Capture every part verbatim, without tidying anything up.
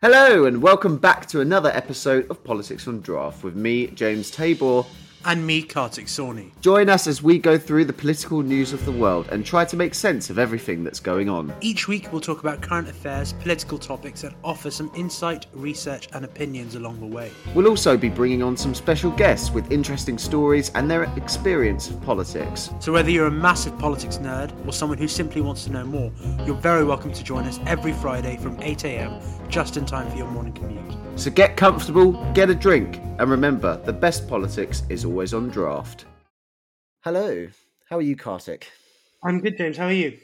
Hello and welcome back to another episode of Politics on Draft with me, James Tabor. And me, Kartik Sawney. Join us as we go through the political news of the world and try to make sense of everything that's going on. Each week we'll talk about current affairs, political topics and offer some insight, research and opinions along the way. We'll also be bringing on some special guests with interesting stories and their experience of politics. So whether you're a massive politics nerd or someone who simply wants to know more, you're very welcome to join us every Friday from eight a.m, just in time for your morning commute. So get comfortable, get a drink, and remember, the best politics is always on draft. Hello, how are you, Kartik? I'm good, James. How are you?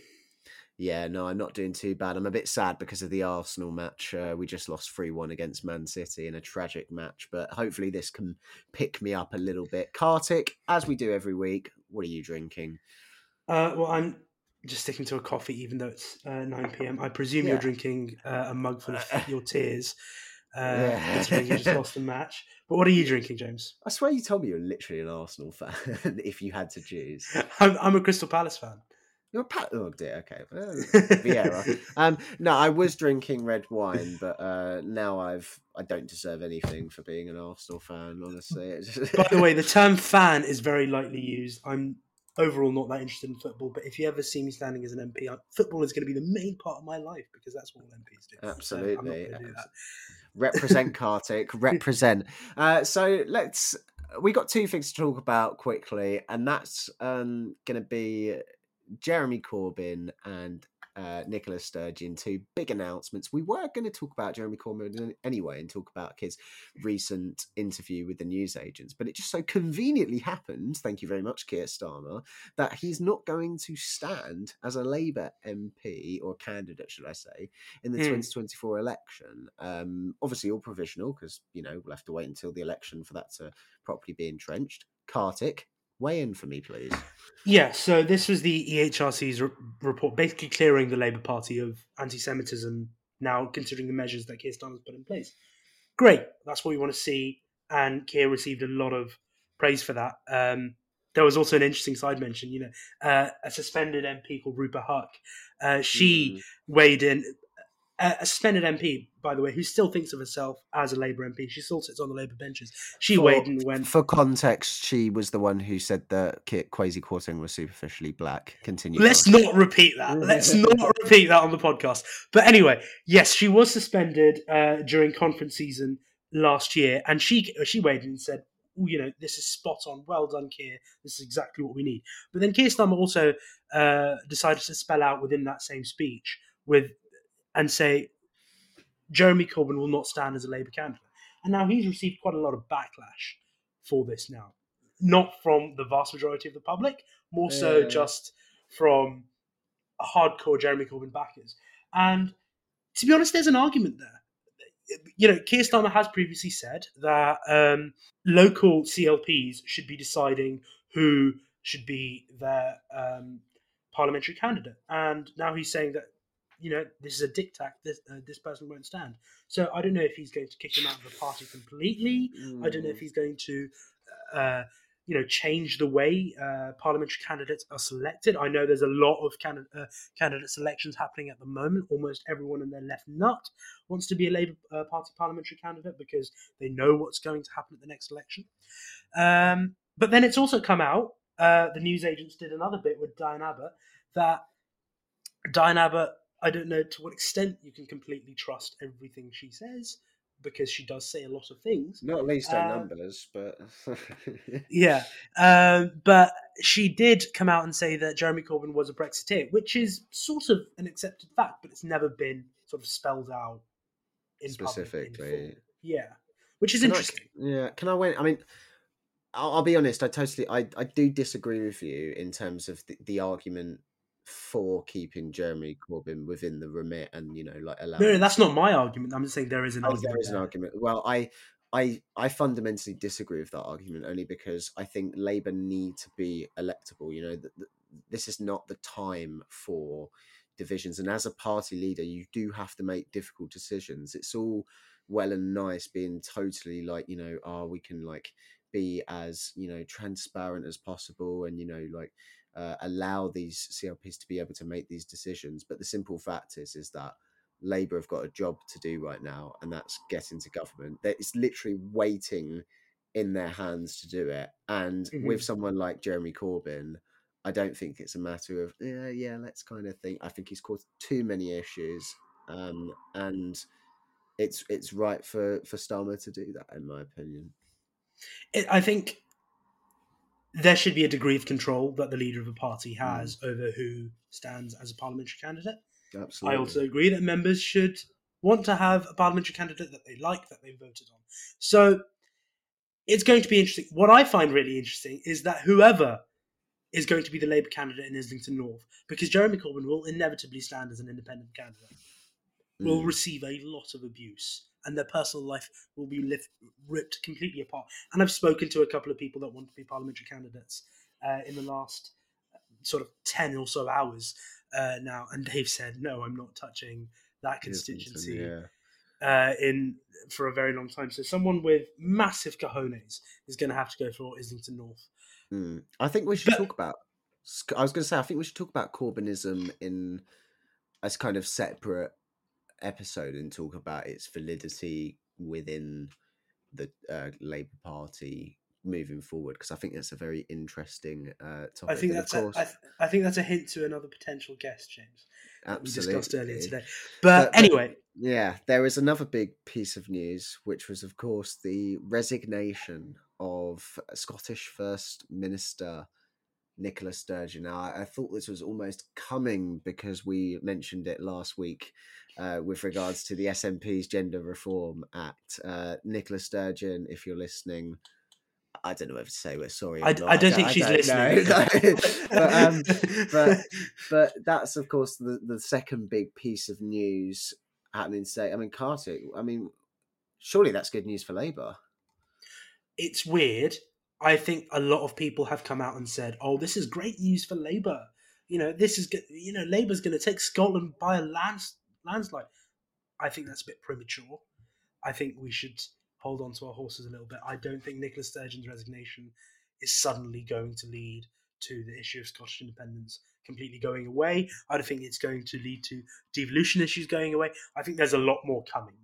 Yeah, no, I'm not doing too bad. I'm a bit sad because of the Arsenal match. Uh, we just lost three one against Man City in a tragic match, but hopefully this can pick me up a little bit. Kartik, as we do every week, what are you drinking? Uh, well, I'm just sticking to a coffee, even though it's uh, nine p.m. I presume yeah. you're drinking uh, a mug full of your tears. Uh, yeah. This week you just lost the match. But what are you drinking, James? I swear you told me you're literally an Arsenal fan if you had to choose. I'm, I'm a Crystal Palace fan. You're a Palace? Oh dear, okay. Vieira. um, no, I was drinking red wine, but uh, now I've, I don't deserve anything for being an Arsenal fan, honestly. By the way, the term fan is very lightly used. I'm overall not that interested in football, but if you ever see me standing as an M P, I, football is going to be the main part of my life because that's what M Ps do. Absolutely. So I'm not going to do that. Represent, Kartik, represent. Uh, so let's, we got two things to talk about quickly, and that's um, going to be Jeremy Corbyn and uh, Nicola Sturgeon, two big announcements. We were going to talk about Jeremy Corbyn anyway and talk about his recent interview with the newsagents, but it just so conveniently happened, thank you very much, Keir Starmer, that he's not going to stand as a Labour M P or candidate, should I say, in the mm. twenty twenty-four election. Um, obviously all provisional because, you know, we'll have to wait until the election for that to properly be entrenched. Kartik, weigh in for me, please. Yeah, so this was the E H R C's re- report basically clearing the Labour Party of anti-Semitism now, considering the measures that Keir Starmer's put in place. Great, that's what we want to see, and Keir received a lot of praise for that. Um, there was also an interesting side mention, you know, uh, a suspended M P called Rupert Huck. Uh, she mm. weighed in, a, a suspended M P, by the way, who still thinks of herself as a Labour M P. She still sits on the Labour benches. She for, weighed in when... For context, she was the one who said that Kwasi Kwarteng was superficially black. Continue. Let's on. not repeat that. Let's not repeat that on the podcast. But anyway, yes, she was suspended uh, during conference season last year, and she she weighed in and said, you know, this is spot on. Well done, Keir. This is exactly what we need. But then Keir Starmer also uh, decided to spell out within that same speech with and say... Jeremy Corbyn will not stand as a Labour candidate. And now he's received quite a lot of backlash for this now. Not from the vast majority of the public, more so yeah. just from hardcore Jeremy Corbyn backers. And to be honest, there's an argument there. You know, Keir Starmer has previously said that um, local C L Ps should be deciding who should be their um, parliamentary candidate. And now he's saying that you know, this is a diktat, this, uh, this person won't stand. So I don't know if he's going to kick him out of the party completely. Mm. I don't know if he's going to, uh, you know, change the way uh, parliamentary candidates are selected. I know there's a lot of candidate, uh, candidate selections happening at the moment. Almost everyone in their left nut wants to be a Labour uh, Party parliamentary candidate because they know what's going to happen at the next election. Um, but then it's also come out, uh, the newsagents did another bit with Diane Abbott, that Diane Abbott, I don't know to what extent you can completely trust everything she says, because she does say a lot of things. Not least her uh, numbers, but... yeah. Um, but she did come out and say that Jeremy Corbyn was a Brexiteer, which is sort of an accepted fact, but it's never been sort of spelled out in specifically. Public, in yeah. Which is can interesting. I, yeah. Can I wait? I mean... I'll, I'll be honest. I totally... I, I do disagree with you in terms of the, the argument for keeping Jeremy Corbyn within the remit and, you know, like allowing... No, no, that's not my argument. I'm just saying there is an oh, argument. There is an argument. Well, I, I, I fundamentally disagree with that argument only because I think Labour need to be electable. You know, th- th- this is not the time for divisions. And as a party leader, you do have to make difficult decisions. It's all well and nice being totally like, you know, oh, we can like be as, you know, transparent as possible and, you know, like, Uh, allow these C L Ps to be able to make these decisions, but the simple fact is is that Labour have got a job to do right now, and that's get into government. It's literally waiting in their hands to do it. And mm-hmm. with someone like Jeremy Corbyn, I don't think it's a matter of, yeah, yeah, let's kind of think. I think he's caused too many issues. Um, and it's it's right for, for Starmer to do that, in my opinion. It, I think there should be a degree of control that the leader of a party has mm. over who stands as a parliamentary candidate. Absolutely. I also agree that members should want to have a parliamentary candidate that they like, that they voted on. So it's going to be interesting. What I find really interesting is that whoever is going to be the Labour candidate in Islington North, because Jeremy Corbyn will inevitably stand as an independent candidate, mm. will receive a lot of abuse, and their personal life will be lift, ripped completely apart. And I've spoken to a couple of people that want to be parliamentary candidates uh, in the last uh, sort of ten or so hours uh, now, and they've said, no, I'm not touching that constituency yeah. uh, in for a very long time. So someone with massive cojones is going to have to go for Islington North. Mm. I think we should but, talk about, I was going to say, I think we should talk about Corbynism in a kind of separate episode and talk about its validity within the uh, Labour Party moving forward, because I think that's a very interesting uh, topic. I think, that's course... a, I, th- I think that's a hint to another potential guest, James. Absolutely. We discussed earlier today. But, but anyway. But, yeah, there is another big piece of news, which was, of course, the resignation of Scottish First Minister Nicola Sturgeon. Now, I, I thought this was almost coming because we mentioned it last week uh, with regards to the S N P's Gender Reform Act. Uh, Nicola Sturgeon, if you're listening, I don't know whether to say we're sorry. I, I don't I think don't, she's don't listening. but, um, but, but that's, of course, the, the second big piece of news happening today. I mean, Kartik, I mean, surely that's good news for Labour. It's weird. I think a lot of people have come out and said, oh, this is great news for Labour. You know, this is good. You know, Labour's going to take Scotland by a lands- landslide. I think that's a bit premature. I think we should hold on to our horses a little bit. I don't think Nicola Sturgeon's resignation is suddenly going to lead to the issue of Scottish independence completely going away. I don't think it's going to lead to devolution issues going away. I think there's a lot more coming.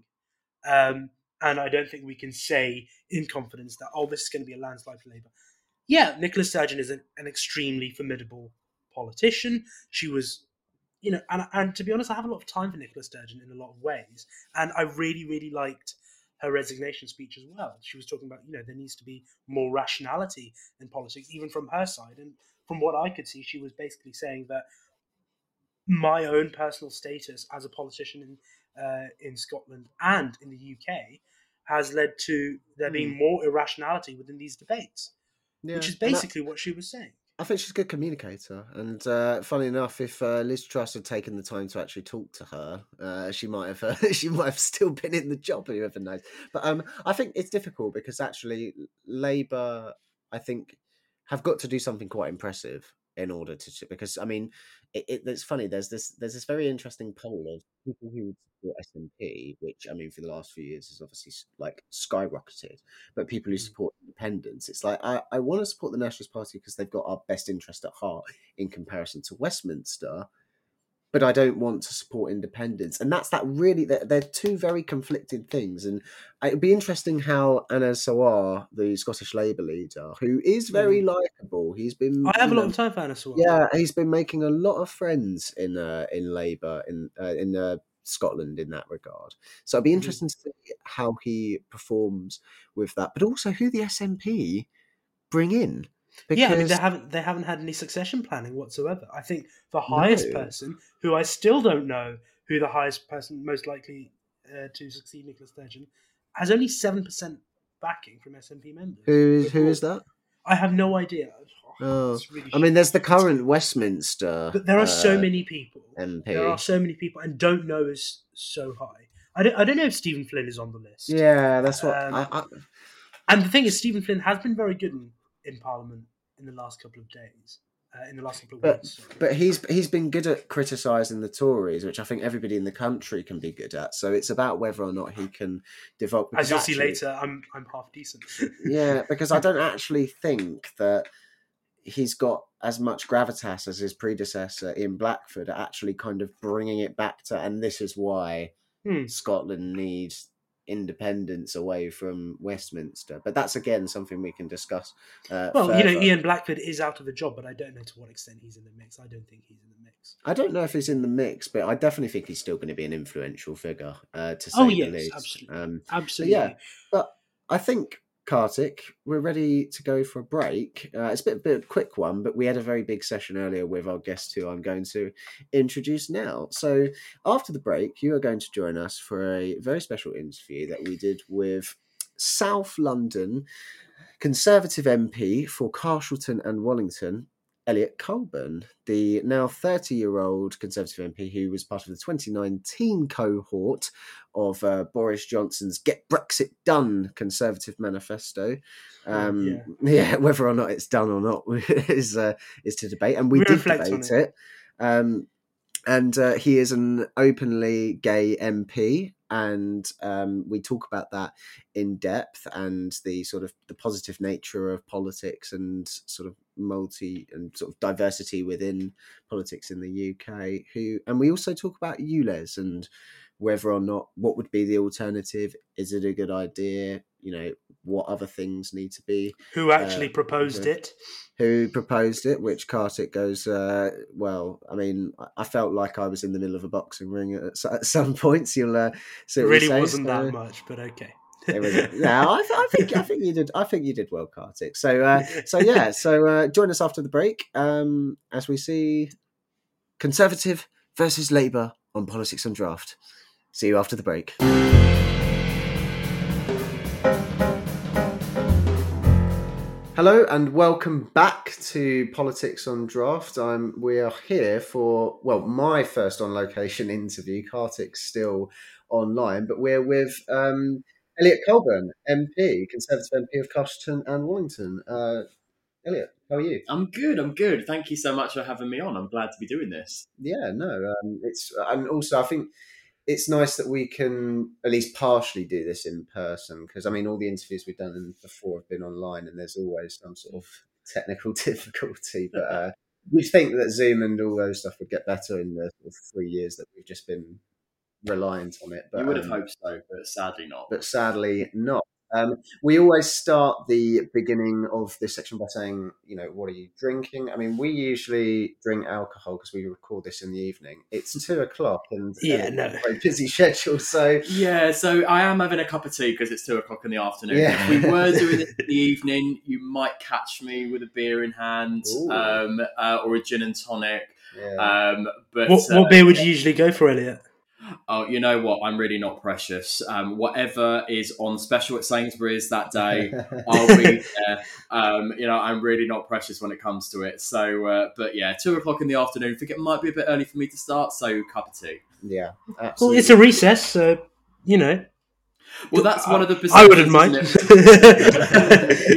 Um, And I don't think we can say in confidence that, oh, this is going to be a landslide for Labour. Yeah, Nicola Sturgeon is an, an extremely formidable politician. She was, you know, and, and to be honest, I have a lot of time for Nicola Sturgeon in a lot of ways. And I really, really liked her resignation speech as well. She was talking about, you know, there needs to be more rationality in politics, even from her side. And from what I could see, she was basically saying that my own personal status as a politician in Uh, in Scotland and in the U K has led to there being mm. more irrationality within these debates, yeah, which is basically that, what she was saying. I think she's a good communicator, and uh, funnily enough, if uh, Liz Truss had taken the time to actually talk to her, uh, she might have uh, she might have still been in the job, whoever knows. But um, I think it's difficult because actually Labour, I think, have got to do something quite impressive in order to, because I mean, it, it, it's funny. There's this there's this very interesting poll of people who support S N P, which I mean, for the last few years has obviously like skyrocketed. But people who support independence, it's like I, I want to support the Nationalist Party because they've got our best interest at heart in comparison to Westminster. But I don't want to support independence, and that's that. Really, they're, they're two very conflicting things, and it'd be interesting how Anas Sarwar, the Scottish Labour leader, who is very mm. likeable, he's been. I have a know, lot of time for Anas Sarwar. Yeah, he's been making a lot of friends in uh, in Labour in uh, in uh, Scotland in that regard. So it'd be interesting mm. to see how he performs with that, but also who the S N P bring in. Because... Yeah, I mean, they haven't they haven't had any succession planning whatsoever. I think the highest no. person, who I still don't know who the highest person most likely uh, to succeed Nicola Sturgeon, has only seven percent backing from S N P members. Who is, who is that? I have no idea. Oh, oh. Really I mean, there's the current Westminster. But there are uh, so many people. M P. There are so many people, and don't know is so high. I don't, I don't know if Stephen Flynn is on the list. Yeah, that's what... Um, I, I... And the thing is, Stephen Flynn has been very good in... in Parliament in the last couple of days, uh, in the last couple of but, weeks. Sorry. But he's he's been good at criticising the Tories, which I think everybody in the country can be good at. So it's about whether or not he can develop. As you'll see later, I'm I'm half decent. Yeah, because I don't actually think that he's got as much gravitas as his predecessor Ian Blackford at actually kind of bringing it back to, and this is why hmm. Scotland needs independence away from Westminster. But that's, again, something we can discuss. Uh, well, further. You know, Ian Blackford is out of a job, but I don't know to what extent he's in the mix. I don't think he's in the mix. I don't know if he's in the mix, but I definitely think he's still going to be an influential figure, uh, to say oh, yes, the least. Absolutely. Um, absolutely. But yeah, but I think... Kartik, we're ready to go for a break. Uh, it's a bit, bit of a quick one, but we had a very big session earlier with our guest who I'm going to introduce now. So after the break, you are going to join us for a very special interview that we did with South London Conservative M P for Carshalton and Wallington, Elliot Colburn, the now thirty-year-old Conservative M P who was part of the twenty nineteen cohort of uh, Boris Johnson's Get Brexit Done Conservative Manifesto. Um, oh, yeah. yeah, whether or not it's done or not is uh, is to debate, and we, we did debate it. it. Um, and uh, he is an openly gay M P. And um, we talk about that in depth and the sort of the positive nature of politics and sort of multi and sort of diversity within politics in the U K. Who and we also talk about U L E Z and whether or not, what would be the alternative? Is it a good idea? You know, what other things need to be? Who actually uh, proposed uh, it? Who proposed it? Which Kartik goes, uh, well, I mean, I felt like I was in the middle of a boxing ring at, at some points. You'll uh, see what really you say, wasn't so. That much, but okay. No, I, th- I think I think you did. I think you did well, Kartik. So, uh, so yeah. So uh, join us after the break um, as we see Conservative versus Labour on Politics on Draft. See you after the break. Hello and welcome back to Politics on Draft. I'm, we are here for, well, my first on-location interview. Kartik's still online, but we're with um, Elliot Colburn, M P, Conservative M P of Carshalton and Wallington. Uh, Elliot, how are you? I'm good, I'm good. Thank you so much for having me on. I'm glad to be doing this. Yeah, no, um, it's, and also I think it's nice that we can at least partially do this in person because, I mean, all the interviews we've done before have been online and there's always some sort of technical difficulty. But uh, we think that Zoom and all those stuff would get better in the three years that we've just been reliant on it. But, you would have um, hoped so, but sadly not. But sadly not. Um, we always start the beginning of this section by saying, you know, what are you drinking? I mean, we usually drink alcohol because we record this in the evening. It's two o'clock and yeah, uh, no. a very busy schedule. So yeah, so I am having a cup of tea because it's two o'clock in the afternoon. Yeah. If we were doing it in the evening, you might catch me with a beer in hand um, uh, or a gin and tonic. Yeah. Um, but what, uh, what beer would you usually go for, Elliot? Oh, you know what? I'm really not precious. Um, whatever is on special at Sainsbury's that day, I'll be there. Um, you know, I'm really not precious when it comes to it. So, uh, but yeah, two o'clock in the afternoon. I think it might be a bit early for me to start. So, cup of tea. Yeah, absolutely. Well, it's a recess, so you know. Well, that's one of the positions, I wouldn't mind.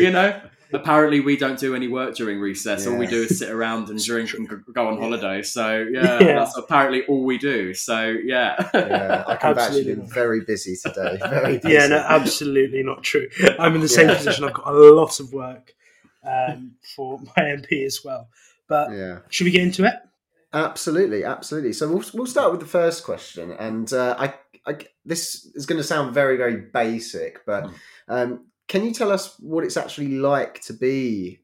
You know. Apparently, we don't do any work during recess. Yeah. All we do is sit around and drink and go on holiday. So, yeah, yeah. that's apparently all we do. So, yeah. yeah I could have actually been very busy today. Very busy. Yeah, no, absolutely not true. I'm in the same yeah. position. I've got a lot of work um, for my M P as well. But yeah. should we get into it? Absolutely, absolutely. So we'll we'll start with the first question. And uh, I, I this is going to sound very, very basic, but... Um, can you tell us what it's actually like to be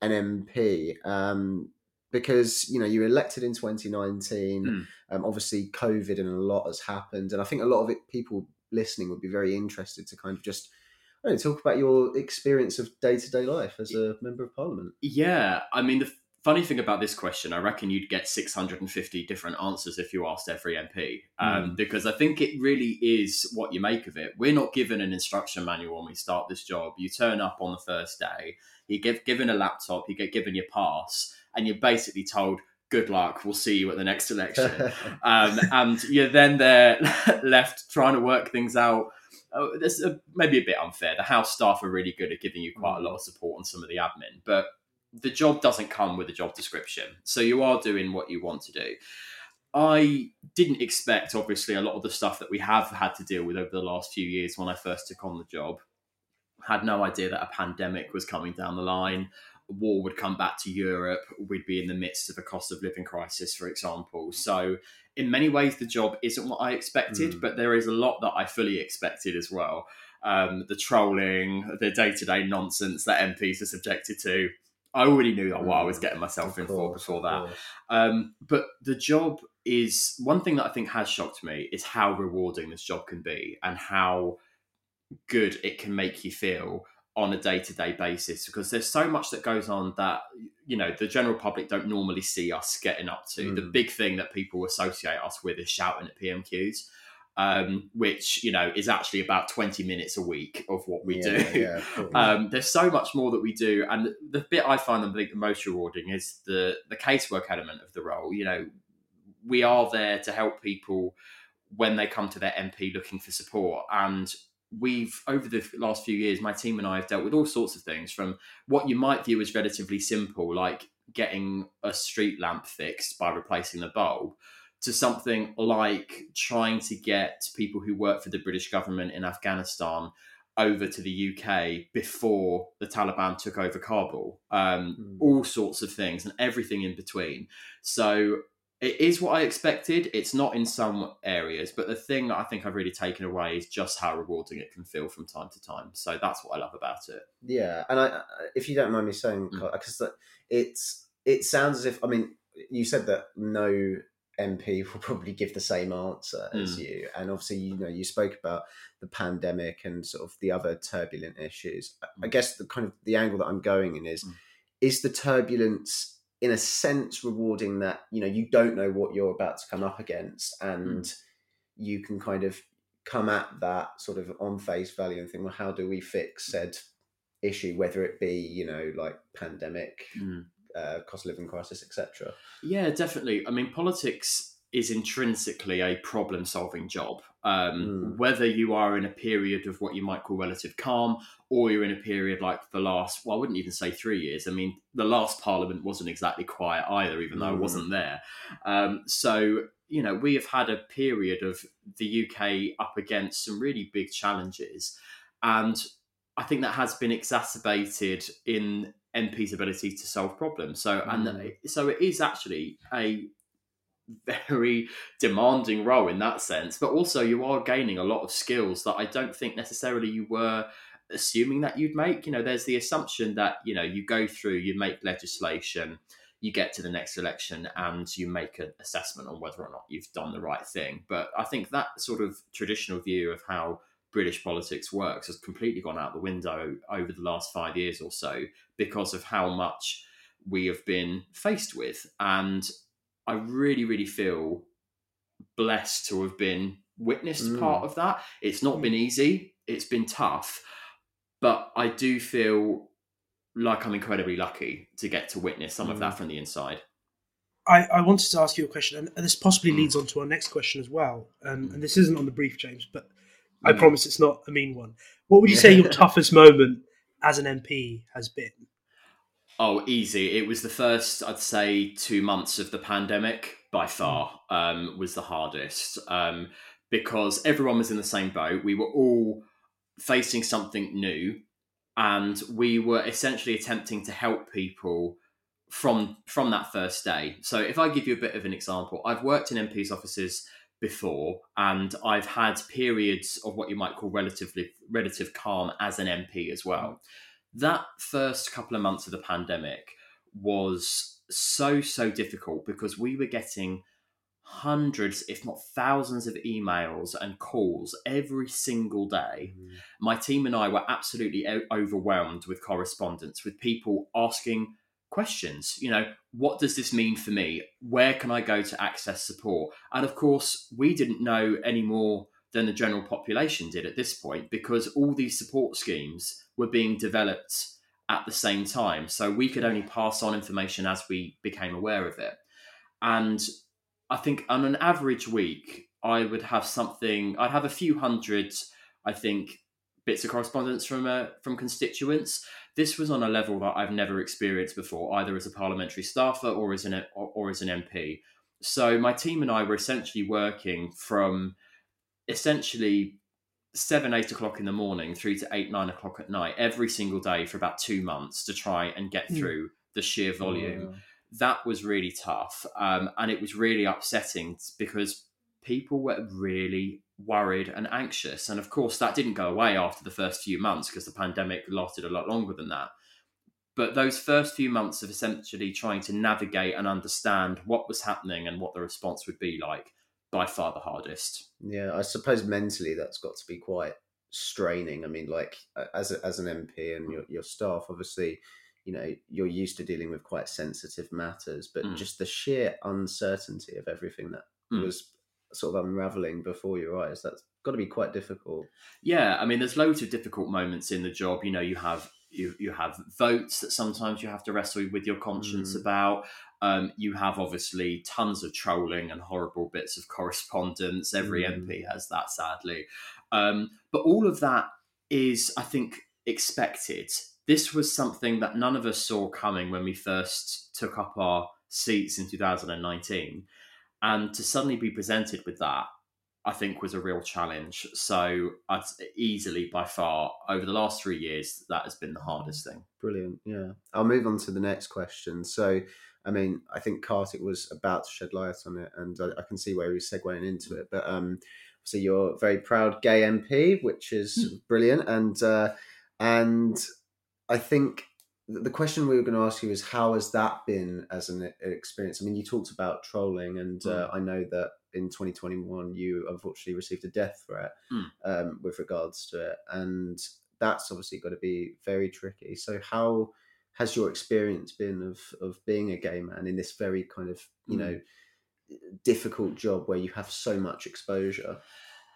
an M P? Um, because, you know, you were elected in twenty nineteen. Mm. Um, obviously, COVID and a lot has happened. And I think a lot of it, people listening would be very interested to kind of just I don't know, talk about your experience of day-to-day life as a Member of Parliament. Yeah. I mean, the funny thing about this question, I reckon you'd get six hundred fifty different answers if you asked every M P, um, mm. because I think it really is what you make of it. We're not given an instruction manual when we start this job. You turn up on the first day, you get given a laptop, you get given your pass, and you're basically told, good luck, we'll see you at the next election. um, and you're then there left trying to work things out. Oh, that's uh, maybe a bit unfair. The house staff are really good at giving you quite a lot of support on some of the admin, but the job doesn't come with a job description. So you are doing what you want to do. I didn't expect, obviously, a lot of the stuff that we have had to deal with over the last few years when I first took on the job. Had no idea that a pandemic was coming down the line. war would come back to Europe, we'd be in the midst of a cost of living crisis, for example. So in many ways, the job isn't what I expected, mm. but there is a lot that I fully expected as well. Um, the trolling, the day-to-day nonsense that M Ps are subjected to. I already knew that what I was getting myself in for before that. Um, but the job is, one thing that I think has shocked me is how rewarding this job can be and how good it can make you feel on a day-to-day basis, because there's so much that goes on that, you know, the general public don't normally see us getting up to. Mm. The big thing that people associate us with is shouting at P M Qs. Um, which, you know, is actually about twenty minutes a week of what we yeah, do. Yeah, totally. Um, there's so much more that we do. And the, the bit I find I think the most rewarding is the, the casework element of the role. You know, we are there to help people when they come to their M P looking for support. And we've, over the last few years, my team and I have dealt with all sorts of things, from what you might view as relatively simple, like getting a street lamp fixed by replacing the bulb, to something like trying to get people who work for the British government in Afghanistan over to the U K before the Taliban took over Kabul, um, mm. all sorts of things and everything in between. So it is what I expected. It's not in some areas, but the thing that I think I've really taken away is just how rewarding it can feel from time to time. So that's what I love about it. Yeah, and I, if you don't mind me saying, because mm. it's it sounds as if, I mean, you said that no M P will probably give the same answer mm. as you, and obviously, you know, you spoke about the pandemic and sort of the other turbulent issues. I guess the kind of the angle that I'm going in is mm. is the turbulence in a sense rewarding, that, you know, you don't know what you're about to come up against, and mm. you can kind of come at that sort of on face value and think, well, how do we fix said issue, whether it be, you know, like pandemic, mm. Uh, cost of living crisis, et cetera. Yeah, definitely. I mean, politics is intrinsically a problem-solving job. Um, mm. Whether you are in a period of what you might call relative calm, or you're in a period like the last, well, I wouldn't even say three years. I mean, the last parliament wasn't exactly quiet either, even though mm. I wasn't there. Um, so, you know, we have had a period of the U K up against some really big challenges. And I think that has been exacerbated in M P's ability to solve problems. So mm. and so it is actually a very demanding role in that sense, but also you are gaining a lot of skills that I don't think necessarily you were assuming that you'd make. You know, there's the assumption that, you know, you go through, you make legislation, you get to the next election and you make an assessment on whether or not you've done the right thing. But I think that sort of traditional view of how British politics works has completely gone out the window over the last five years or so because of how much we have been faced with. And I really, really feel blessed to have been witnessed mm. part of that. It's not been easy. It's been tough. But I do feel like I'm incredibly lucky to get to witness some mm. of that from the inside. I, I wanted to ask you a question, and, and this possibly mm. leads on to our next question as well. Um, and this isn't on the brief, James, but I promise it's not a mean one. What would you say your toughest moment as an M P has been? Oh, easy. It was the first, I'd say, two months of the pandemic by far um, was the hardest um, because everyone was in the same boat. We were all facing something new and we were essentially attempting to help people from, from that first day. So if I give you a bit of an example, I've worked in M Ps' offices before, and I've had periods of what you might call relatively relative calm as an M P as well. That first couple of months of the pandemic was so, so difficult because we were getting hundreds, if not thousands, of emails and calls every single day. Mm. My team and I were absolutely overwhelmed with correspondence, with people asking questions. You know, what does this mean for me? Where can I go to access support? And of course, we didn't know any more than the general population did at this point, because all these support schemes were being developed at the same time. So we could only pass on information as we became aware of it. And I think on an average week, I would have something, I'd have a few hundred, I think, bits of correspondence from uh, from constituents. This was on a level that I've never experienced before, either as a parliamentary staffer or as an or, or as an M P. So my team and I were essentially working from essentially seven, eight o'clock in the morning through to eight, nine o'clock at night every single day for about two months to try and get through mm. the sheer volume. Oh. That was really tough. Um, and it was really upsetting because people were really worried and anxious. And of course, that didn't go away after the first few months because the pandemic lasted a lot longer than that. But those first few months of essentially trying to navigate and understand what was happening and what the response would be like, by far the hardest. Yeah, I suppose mentally that's got to be quite straining. I mean, like as a, as an M P and your, your staff, obviously, you know, you're used to dealing with quite sensitive matters, but mm. just the sheer uncertainty of everything that mm. was sort of unraveling before your eyes, that's got to be quite difficult. Yeah, I mean, there's loads of difficult moments in the job. You know, you have you you have votes that sometimes you have to wrestle with your conscience mm. about. Um, you have obviously tons of trolling and horrible bits of correspondence. Every mm. M P has that, sadly. Um, but all of that is, I think, expected. This was something that none of us saw coming when we first took up our seats in two thousand nineteen. And to suddenly be presented with that, I think, was a real challenge. So I'd easily, by far, over the last three years, that has been the hardest thing. Brilliant, yeah. I'll move on to the next question. So, I mean, I think Kartik was about to shed light on it, and I, I can see where he's segueing into it. But um, so you're a very proud gay M P, which is mm. brilliant. And uh, and I think the question we were going to ask you is, how has that been as an experience? I mean, you talked about trolling, and mm. uh, I know that in twenty twenty-one, you unfortunately received a death threat mm. um, with regards to it. And that's obviously got to be very tricky. So how has your experience been of, of being a gay man in this very kind of, you mm. know, difficult job where you have so much exposure?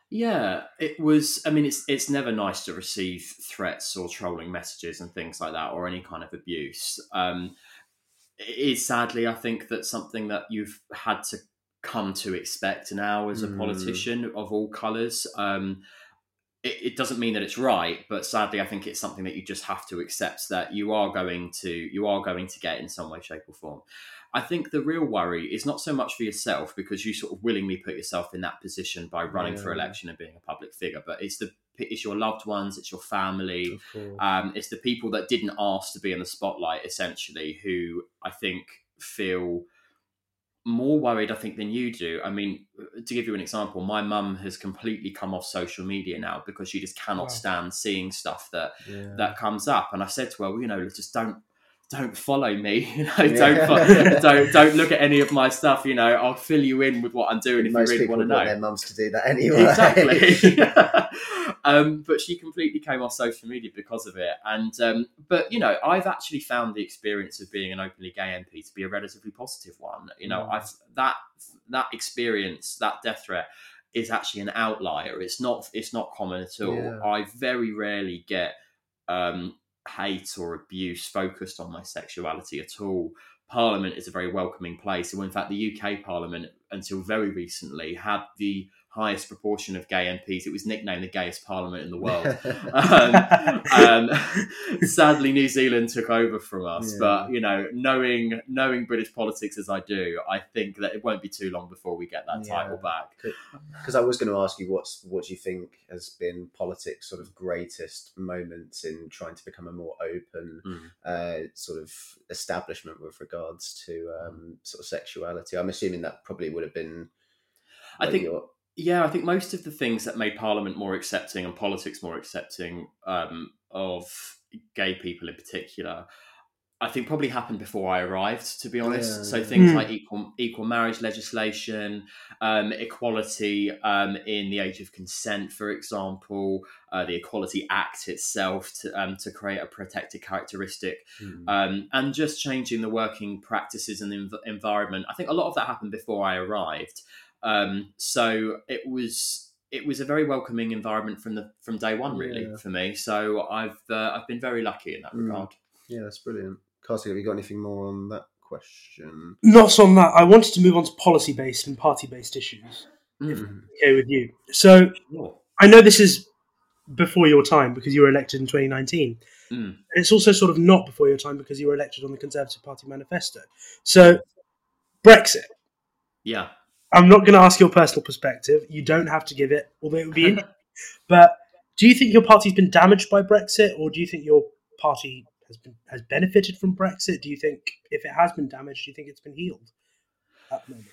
Yeah, it was, I mean, it's it's never nice to receive threats or trolling messages and things like that, or any kind of abuse. Um, it is sadly, I think, that something that you've had to come to expect now as a mm. politician of all colours. Um, it, it doesn't mean that it's right, but sadly, I think it's something that you just have to accept, that you are going to you are going to get in some way, shape or form. I think the real worry is not so much for yourself, because you sort of willingly put yourself in that position by running yeah. for election and being a public figure, but it's the it's your loved ones, it's your family, um, it's the people that didn't ask to be in the spotlight, essentially, who I think feel more worried, I think, than you do. I mean, to give you an example, my mum has completely come off social media now because she just cannot wow. stand seeing stuff that yeah. that comes up. And I said to her, well, you know, just don't don't follow me, you know, yeah. don't don't don't look at any of my stuff, you know, I'll fill you in with what I'm doing if Most you really want to know. Their mums to do that anyway. Exactly. um, but she completely came off social media because of it. And um, but you know, I've actually found the experience of being an openly gay M P to be a relatively positive one. You know, mm. I've that that experience, that death threat, is actually an outlier. It's not it's not common at all. Yeah. I very rarely get um hate or abuse focused on my sexuality at all. Parliament is a very welcoming place. And in fact, the U K Parliament, until very recently, had the highest proportion of gay M Ps. It was nicknamed the gayest parliament in the world. um, um, sadly, New Zealand took over from us. Yeah. But, you know, knowing knowing British politics as I do, I think that it won't be too long before we get that yeah. title back. Because I was going to ask you, what's what do you think has been politics' sort of greatest moments in trying to become a more open mm. uh, sort of establishment with regards to um, sort of sexuality? I'm assuming that probably would have been... Like, I think... Your, Yeah, I think most of the things that made Parliament more accepting and politics more accepting um, of gay people in particular, I think probably happened before I arrived, to be honest. Yeah. So things like equal equal marriage legislation, um, equality um, in the age of consent, for example, uh, the Equality Act itself to, um, to create a protected characteristic, mm. um, and just changing the working practices and the env- environment. I think a lot of that happened before I arrived. Um, so it was it was a very welcoming environment from the from day one, really, yeah. for me. So I've uh, I've been very lucky in that regard. Mm. Yeah, that's brilliant. Kartik, have you got anything more on that question? Not on that. I wanted to move on to policy-based and party-based issues. Mm. If I'm okay with you. So oh. I know this is before your time because you were elected in twenty nineteen. Mm. And it's also sort of not before your time because you were elected on the Conservative Party manifesto. So Brexit. Yeah. I'm not going to ask your personal perspective. You don't have to give it, although it would be interesting. But Do you think your party's been damaged by Brexit, or do you think your party has been, has benefited from Brexit? Do you think, if it has been damaged, do you think it's been healed at the moment?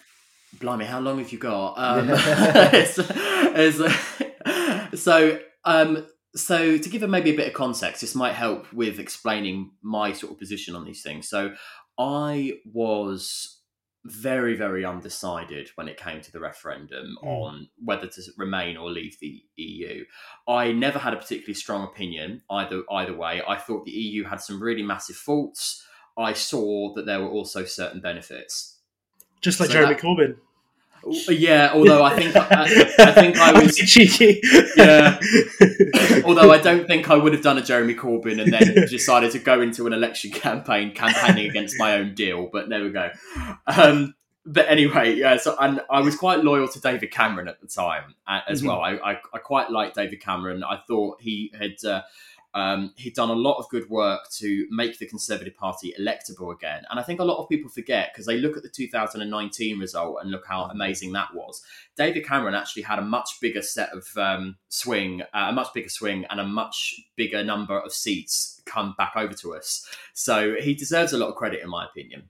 Blimey, how long have you got? Um, it's, it's, so, um, so to give it maybe a bit of context, this might help with explaining my sort of position on these things. So I was very, very undecided when it came to the referendum mm. on whether to remain or leave the E U. I never had a particularly strong opinion either, either way. I thought the E U had some really massive faults. I saw that there were also certain benefits. Just like so Jeremy that, Corbyn. Yeah, although I think I, I think I was cheeky. Yeah, although I don't think I would have done a Jeremy Corbyn and then decided to go into an election campaign campaigning against my own deal. But there we go. Um, but anyway, yeah. So and I was quite loyal to David Cameron at the time as mm-hmm. well. I, I I quite liked David Cameron. I thought he had. Uh, Um, he'd done a lot of good work to make the Conservative Party electable again. And I think a lot of people forget, because they look at the two thousand nineteen result and look how amazing that was. David Cameron actually had a much bigger set of um, swing, uh, a much bigger swing and a much bigger number of seats come back over to us. So he deserves a lot of credit, in my opinion.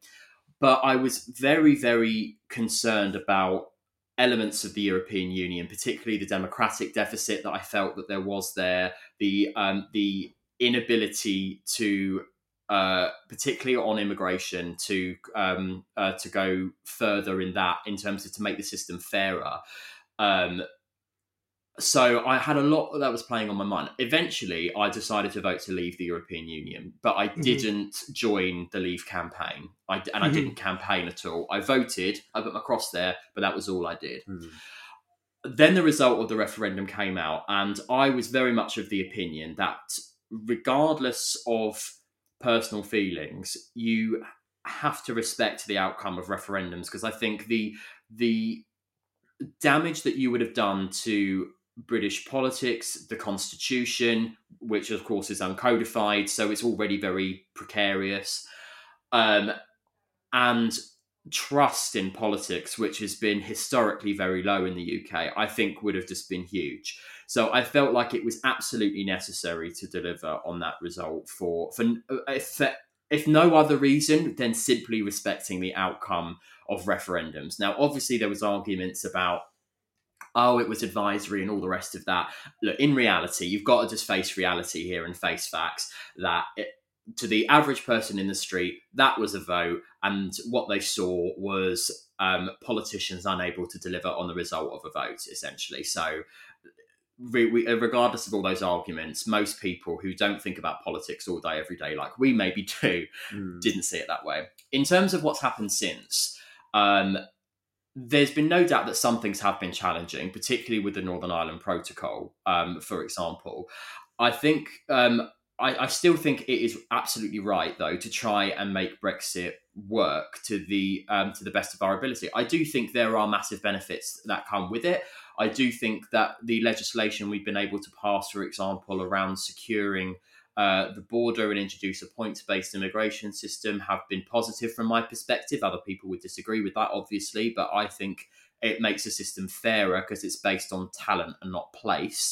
But I was very, very concerned about elements of the European Union, particularly the democratic deficit that I felt that there was there, the um, the inability to, uh, particularly on immigration, to um, uh, to go further in that in terms of to make the system fairer. Um, so I had a lot that was playing on my mind. Eventually, I decided to vote to leave the European Union, but I mm-hmm. didn't join the Leave campaign. I, and mm-hmm. I didn't campaign at all. I voted, I put my cross there, but that was all I did. Mm. Then the result of the referendum came out, and I was very much of the opinion that regardless of personal feelings, you have to respect the outcome of referendums, because I think the the damage that you would have done to British politics, the constitution, which of course is uncodified, so it's already very precarious, um, and trust in politics, which has been historically very low in the U K, I think would have just been huge. So I felt like it was absolutely necessary to deliver on that result for, for if, if no other reason, then simply respecting the outcome of referendums. Now, obviously, there was arguments about, oh, it was advisory and all the rest of that. Look, in reality, you've got to just face reality here and face facts that it, to the average person in the street, that was a vote. And what they saw was um, politicians unable to deliver on the result of a vote, essentially. So re- we, regardless of all those arguments, most people who don't think about politics all day, every day, like we maybe do, mm. didn't see it that way. In terms of what's happened since, Um, there's been no doubt that some things have been challenging, particularly with the Northern Ireland Protocol, um, for example. I think um, I, I still think it is absolutely right, though, to try and make Brexit work to the um, to the best of our ability. I do think there are massive benefits that come with it. I do think that the legislation we've been able to pass, for example, around securing Uh, the border and introduce a points-based immigration system have been positive from my perspective. Other people would disagree with that, obviously, but I think it makes the system fairer because it's based on talent and not place.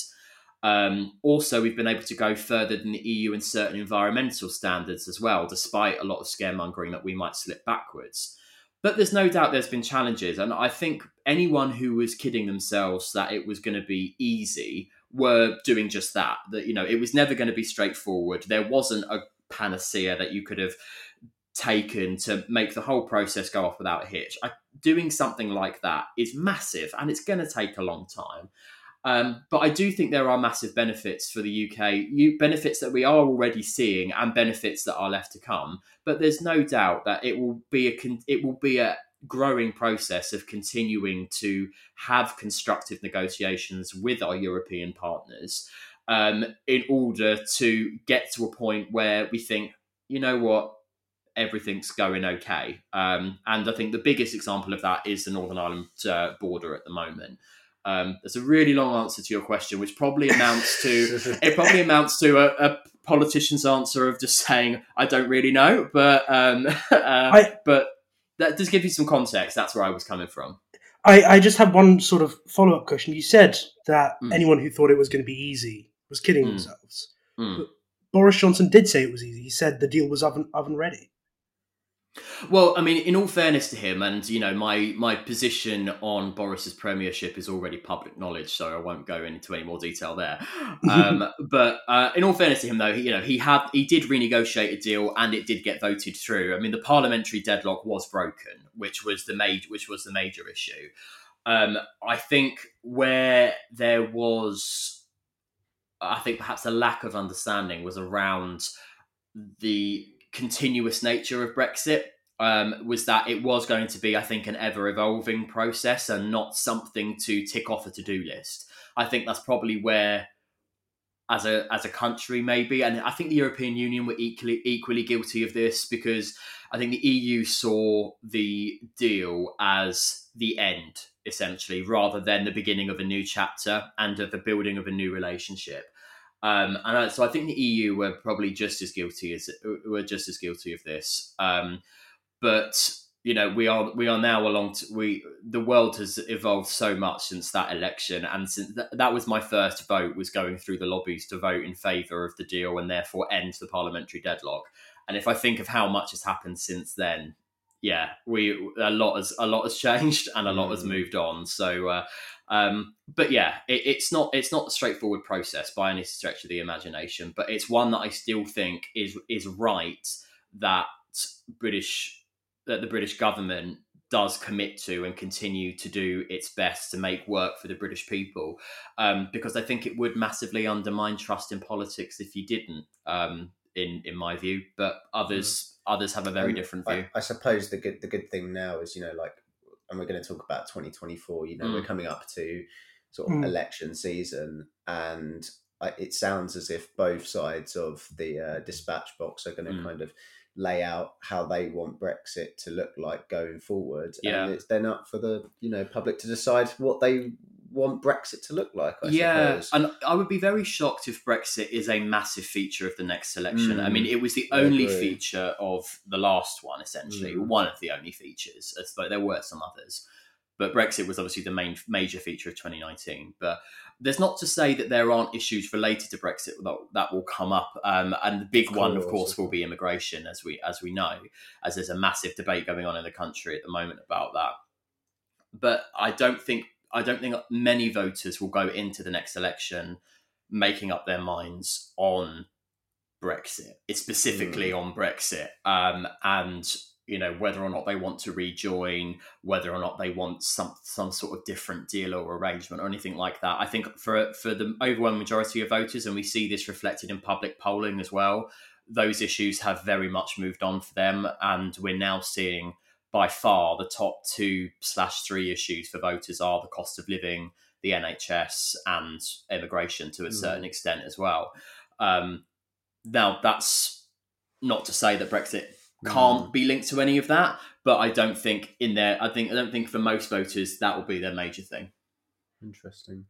Um, also, we've been able to go further than the E U in certain environmental standards as well, despite a lot of scaremongering that we might slip backwards. But there's no doubt there's been challenges, and I think anyone who was kidding themselves that it was going to be easy were doing just that, that, you know, it was never going to be straightforward. There wasn't a panacea that you could have taken to make the whole process go off without a hitch. I, doing something like that is massive, and it's going to take a long time. Um, but I do think there are massive benefits for the U K, you, benefits that we are already seeing and benefits that are left to come. But there's no doubt that it will be a it will be a growing process of continuing to have constructive negotiations with our European partners um, in order to get to a point where we think, you know what, everything's going okay. Um, and I think the biggest example of that is the Northern Ireland uh, border at the moment. Um, that's a really long answer to your question, which probably amounts to it probably amounts to a, a politician's answer of just saying, I don't really know, but um, uh, I- but. That does give you some context. That's where I was coming from. I, I just have one sort of follow-up question. You said that mm. anyone who thought it was going to be easy was kidding mm. themselves. Mm. But Boris Johnson did say it was easy. He said the deal was oven, oven ready. Well, I mean, in all fairness to him, and, you know, my, my position on Boris's premiership is already public knowledge, so I won't go into any more detail there. Um, but uh, in all fairness to him, though, he, you know, he had he did renegotiate a deal, and it did get voted through. I mean, the parliamentary deadlock was broken, which was the major which was the major issue. Um, I think where there was, I think perhaps a lack of understanding was around the continuous nature of Brexit, um, was that it was going to be, I think, an ever-evolving process and not something to tick off a to-do list. I think that's probably where, as a as a country maybe, and I think the European Union were equally equally guilty of this, because I think the E U saw the deal as the end, essentially, rather than the beginning of a new chapter and of the building of a new relationship. Um, and so I think the E U were probably just as guilty as were just as guilty of this. Um, but you know, we are we are now along. To, we the world has evolved so much since that election, and since th- that was my first vote, was going through the lobbies to vote in favour of the deal and therefore end the parliamentary deadlock. And if I think of how much has happened since then, yeah, we a lot has a lot has changed and a lot has moved on. So. Uh, Um, but yeah, it, it's not it's not a straightforward process by any stretch of the imagination, but it's one that I still think is is right that British that the British government does commit to and continue to do its best to make work for the British people, um, because I think it would massively undermine trust in politics if you didn't, um, in in my view. But others mm. others have a very um, different view. I, I suppose the good the good thing now is, you know, like. And we're going to talk about twenty twenty-four, you know, mm. we're coming up to sort of mm. election season, and it sounds as if both sides of the uh, dispatch box are going to mm. kind of lay out how they want Brexit to look like going forward. Yeah. And it's then up for the, you know, public to decide what they want Brexit to look like, I yeah, suppose. And I would be very shocked if Brexit is a massive feature of the next election. Mm, I mean, it was the only feature of the last one, essentially, mm. one of the only features. I suppose there were some others, but Brexit was obviously the main major feature of twenty nineteen. But that's not to say that there aren't issues related to Brexit that, that will come up. Um, and the big of one, course, of course, will be immigration, as we as we know, as there's a massive debate going on in the country at the moment about that. But I don't think I don't think many voters will go into the next election making up their minds on Brexit, specifically mm. on Brexit, um, and you know whether or not they want to rejoin, whether or not they want some some sort of different deal or arrangement or anything like that. I think for for the overwhelming majority of voters, and we see this reflected in public polling as well, those issues have very much moved on for them, and we're now seeing. By far, the top two slash three issues for voters are the cost of living, the N H S, and immigration to a mm. certain extent as well. Um, now, that's not to say that Brexit can't mm. be linked to any of that, but I don't think in there. I think I don't think for most voters that will be their major thing. Interesting.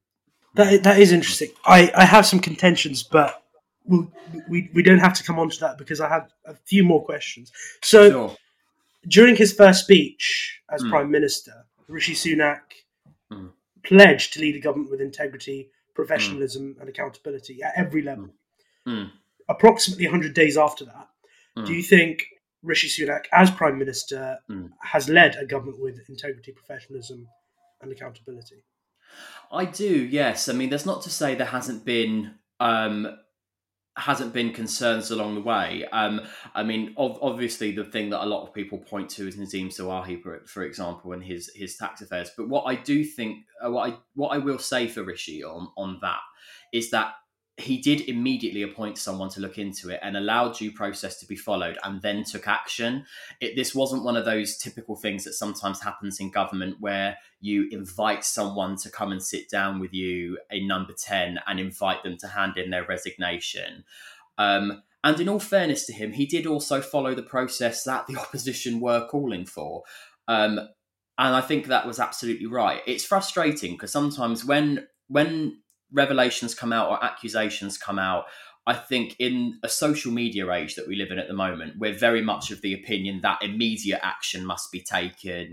That that is interesting. I, I have some contentions, but we'll, we we don't have to come on to that because I have a few more questions. So. Sure. During his first speech as mm. Prime Minister, Rishi Sunak mm. pledged to lead a government with integrity, professionalism mm. and accountability at every level. Mm. Approximately one hundred days after that, mm. do you think Rishi Sunak as Prime Minister mm. has led a government with integrity, professionalism and accountability? I do, yes. I mean, that's not to say there hasn't been... Um, hasn't been concerns along the way. Um, I mean, ov- obviously the thing that a lot of people point to is Nadhim Zahawi, for, for example, and his his tax affairs. But what I do think, uh, what I what I will say for Rishi on, on that is that he did immediately appoint someone to look into it and allowed due process to be followed and then took action. It, this wasn't one of those typical things that sometimes happens in government where you invite someone to come and sit down with you in number ten and invite them to hand in their resignation. Um, and in all fairness to him, he did also follow the process that the opposition were calling for. Um, and I think that was absolutely right. It's frustrating because sometimes when when... revelations come out or accusations come out, I think in a social media age that we live in at the moment, we're very much of the opinion that immediate action must be taken.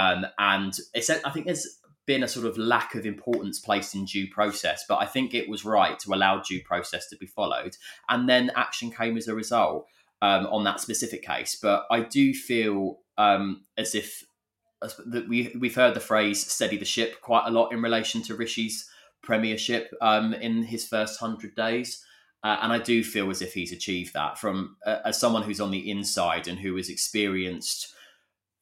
Um, and it's, I think there's been a sort of lack of importance placed in due process, but I think it was right to allow due process to be followed. And then action came as a result um, on that specific case. But I do feel um, as if as that we, we've heard the phrase steady the ship quite a lot in relation to Rishi's premiership um, in his first one hundred days. Uh, and I do feel as if he's achieved that from uh, as someone who's on the inside and who has experienced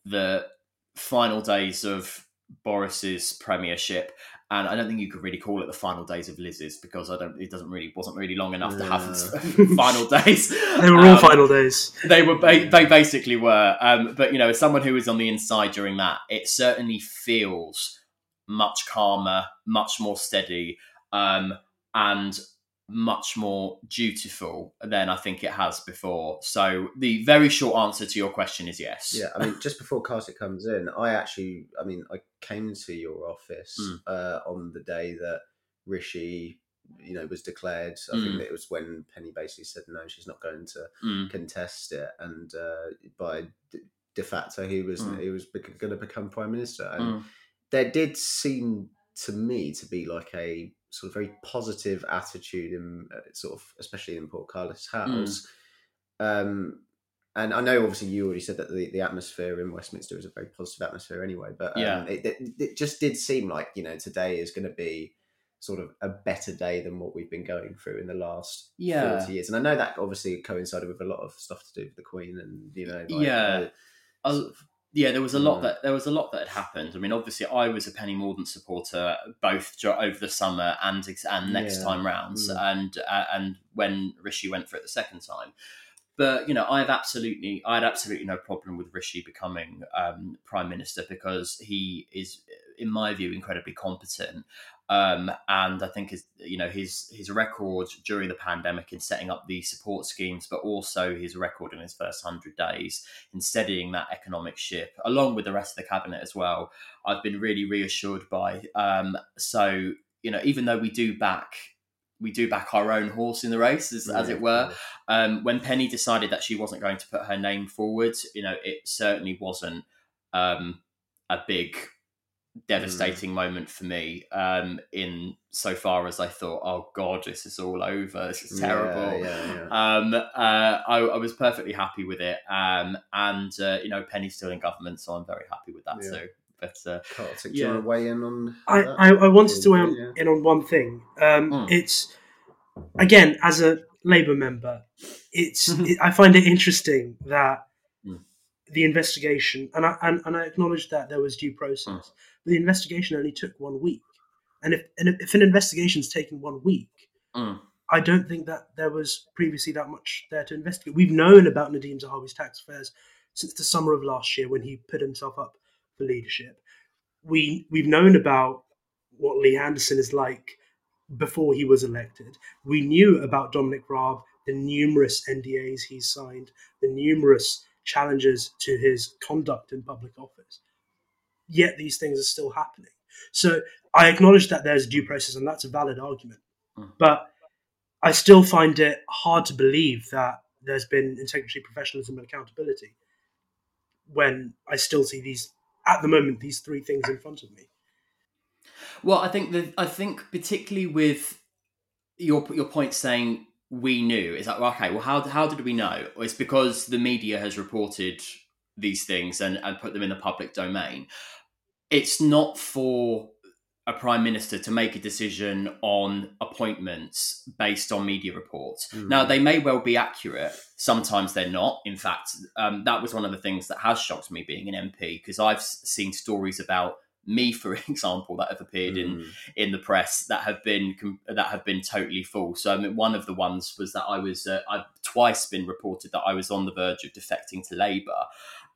the final days of Boris's premiership, and I don't think you could really call it the final days of Liz's, because I don't. It doesn't really wasn't really long enough yeah. to have final days. They were um, all final days. They were. They, they basically were. Um, but you know, as someone who was on the inside during that, it certainly feels much calmer, much more steady, um, and much more dutiful than I think it has before. So the very short answer to your question is yes. Yeah, I mean, just before Kartik comes in, I actually, I mean, I came to your office mm. uh, on the day that Rishi, you know, was declared. I mm. think that it was when Penny basically said, no, she's not going to mm. contest it. And uh, by de facto, he was, mm. he was going to become Prime Minister. And mm. there did seem to me to be like a sort of very positive attitude in uh, sort of, especially in Port Carlos House. Mm. Um, and I know obviously you already said that the, the atmosphere in Westminster is a very positive atmosphere anyway, but um, yeah. it, it, it just did seem like, you know, today is going to be sort of a better day than what we've been going through in the last yeah. forty years. And I know that obviously coincided with a lot of stuff to do with the Queen and, you know, like, yeah. Uh, sort of, Yeah, there was a lot that there was a lot that had happened. I mean, obviously, I was a Penny Mordaunt supporter both over the summer and and next yeah. time rounds, mm. and uh, and when Rishi went for it the second time. But you know, I have absolutely, I had absolutely no problem with Rishi becoming um, Prime Minister, because he is, in my view, incredibly competent, um, and I think his, you know, his his record during the pandemic in setting up the support schemes, but also his record in his first hundred days in steadying that economic ship, along with the rest of the cabinet as well, I've been really reassured by. Um, so you know, even though we do back. We do back our own horse in the race, as, yeah, as it were. Yeah. Um, when Penny decided that she wasn't going to put her name forward, you know, it certainly wasn't um, a big, devastating mm. moment for me. Um, in so far as I thought, oh God, this is all over. This is terrible. Yeah, yeah, yeah. Um, uh, I, I was perfectly happy with it, um, and uh, you know, Penny's still in government, so I'm very happy with that yeah. too. But uh, Kartik, yeah. do you want to weigh in on I, I, I wanted to weigh on, yeah. in on one thing. Um, mm. It's, again, as a Labour member, it's it, I find it interesting that mm. the investigation, and I, and, and I acknowledge that there was due process, mm. but the investigation only took one week. And if, and if an investigation's taken one week, mm. I don't think that there was previously that much there to investigate. We've known about Nadhim Zahawi's tax affairs since the summer of last year when he put himself up for leadership. We, we've known about what Lee Anderson is like before he was elected. We knew about Dominic Raab, the numerous N D As he's signed, the numerous challenges to his conduct in public office. Yet these things are still happening. So I acknowledge that there's a due process, and that's a valid argument. Mm. But I still find it hard to believe that there's been integrity, professionalism, and accountability when I still see these at the moment, these three things in front of me. Well, I think that I think particularly with your your point saying we knew, it's like, well, okay, well, how how did we know? It's because the media has reported these things and, and put them in the public domain. It's not for a prime minister to make a decision on appointments based on media reports. Mm. Now, they may well be accurate. Sometimes they're not. In fact, um, that was one of the things that has shocked me being an M P, because I've seen stories about me, for example, that have appeared mm. in, in the press that have been, that have been totally false. So I mean, one of the ones was that I was, uh, I've twice been reported that I was on the verge of defecting to Labour,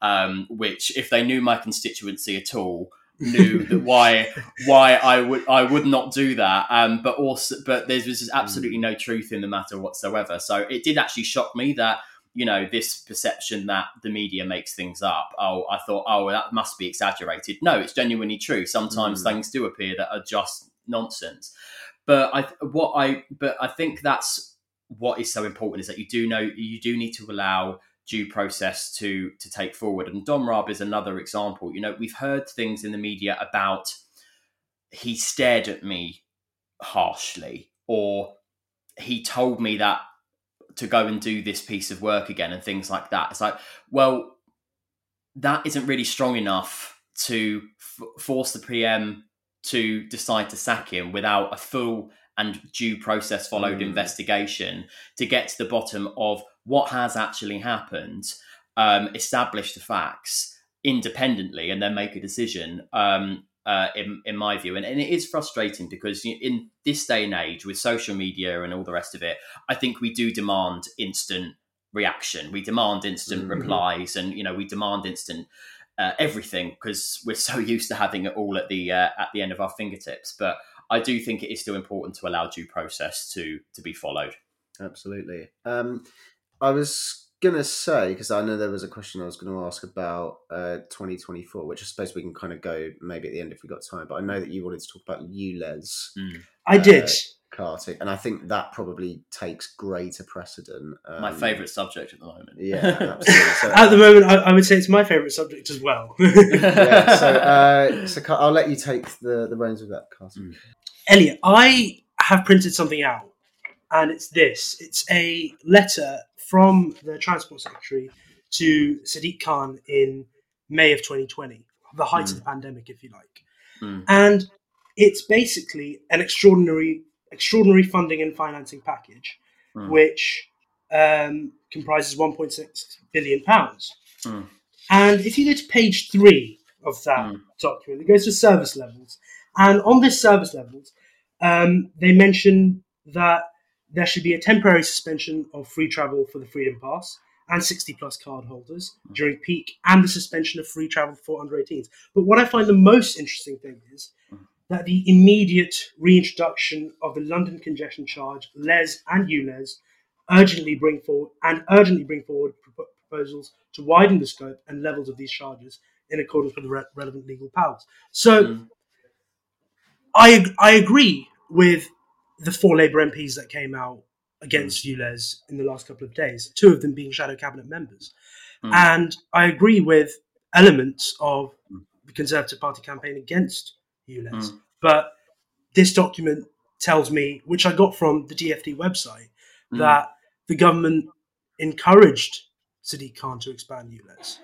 um, which if they knew my constituency at all, knew that why why I would I would not do that, um, but also but there was absolutely no truth in the matter whatsoever. So it did actually shock me that, you know, this perception that the media makes things up. Oh, I thought, oh, that must be exaggerated. No, it's genuinely true. Sometimes mm. things do appear that are just nonsense. But I what I but I think that's what is so important, is that you do know you do need to allow due process to to take forward. And Dom Raab is another example. You know, we've heard things in the media about he stared at me harshly, or he told me that to go and do this piece of work again and things like that. It's like, well, that isn't really strong enough to f- force the P M to decide to sack him without a full and due process followed mm. investigation to get to the bottom of what has actually happened, um, establish the facts independently, and then make a decision, um, uh, in, in my view. And, and it is frustrating because in this day and age with social media and all the rest of it, I think we do demand instant reaction. We demand instant mm-hmm. replies, and, you know, we demand instant uh, everything because we're so used to having it all at the, uh, at the end of our fingertips. But I do think it is still important to allow due process to to be followed. Absolutely. Um, I was going to say, because I know there was a question I was going to ask about uh, twenty twenty-four, which I suppose we can kind of go maybe at the end if we've got time, but I know that you wanted to talk about U L E Z. Mm. I uh, did. Kartik, and I think that probably takes greater precedent. Um, my favourite subject at the moment. Yeah, absolutely. So, at the moment, I, I would say it's my favourite subject as well. yeah, so, uh, so I'll let you take the, the reins of that, Kartik. Mm. Elliot, I have printed something out, and it's this. It's a letter from the Transport Secretary to Sadiq Khan in May of twenty twenty, the height mm. of the pandemic, if you like. Mm. And it's basically an extraordinary extraordinary funding and financing package, mm. which um, comprises one point six billion pounds. Mm. And if you go to page three of that mm. document, it goes to service levels. And on this service levels, um, they mention that there should be a temporary suspension of free travel for the Freedom Pass and sixty plus card holders mm. during peak, and the suspension of free travel for under eighteens. But what I find the most interesting thing is mm. that the immediate reintroduction of the London congestion charge, L E Z and U L E Z, urgently bring forward and urgently bring forward pro- proposals to widen the scope and levels of these charges in accordance with the re- relevant legal powers. So mm. I I agree with the four Labour M Ps that came out against mm. U L E Z in the last couple of days, two of them being shadow cabinet members. Mm. And I agree with elements of the Conservative Party campaign against U L E Z. Mm. But this document tells me, which I got from the D f T website, mm. that the government encouraged Sadiq Khan to expand U L E Z.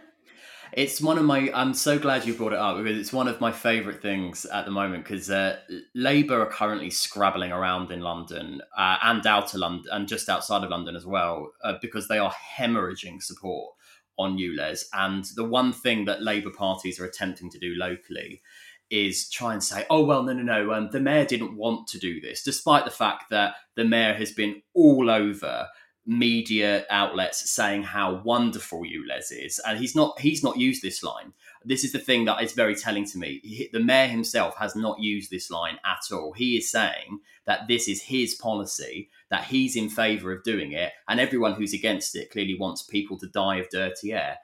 It's one of my, I'm so glad you brought it up because it's one of my favourite things at the moment, because uh, Labour are currently scrabbling around in London uh, and out of London and just outside of London as well, uh, because they are hemorrhaging support on U L E Z. And the one thing that Labour parties are attempting to do locally is try and say, oh, well, no, no, no, um, the mayor didn't want to do this, despite the fact that the mayor has been all over media outlets saying how wonderful U L E Z is. And he's not he's not used this line. This is the thing that is very telling to me. He, the mayor himself has not used this line at all. He is saying that this is his policy, that he's in favour of doing it, and everyone who's against it clearly wants people to die of dirty air.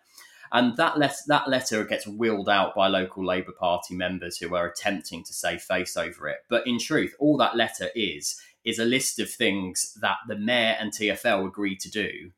And that, let- that letter gets wheeled out by local Labour Party members who are attempting to save face over it. But in truth, all that letter is, is a list of things that the mayor and T f L agreed to do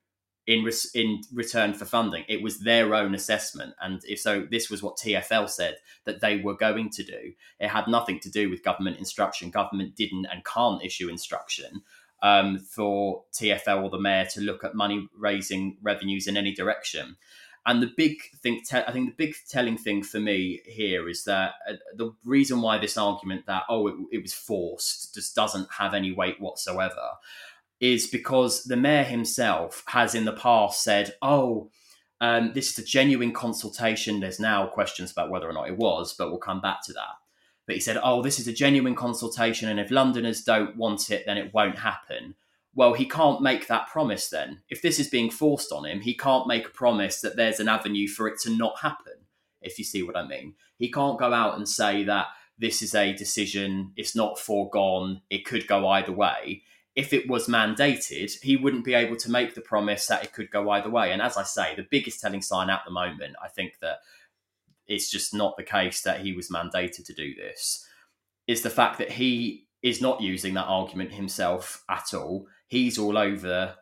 in re- in return for funding. It was their own assessment. And if so, this was what T f L said that they were going to do. It had nothing to do with government instruction. Government didn't and can't issue instruction um, for T f L or the mayor to look at money raising revenues in any direction. And the big thing, te- I think the big telling thing for me here is that uh, the reason why this argument that, oh, it, it was forced just doesn't have any weight whatsoever is because the mayor himself has in the past said, oh, um, this is a genuine consultation. There's now questions about whether or not it was, but we'll come back to that. But he said, oh, this is a genuine consultation, and if Londoners don't want it, then it won't happen. Well, he can't make that promise then. If this is being forced on him, he can't make a promise that there's an avenue for it to not happen, if you see what I mean. He can't go out and say that this is a decision, it's not foregone, it could go either way. If it was mandated, he wouldn't be able to make the promise that it could go either way. And as I say, the biggest telling sign at the moment, I think that it's just not the case that he was mandated to do this, is the fact that he is not using that argument himself at all. He's all over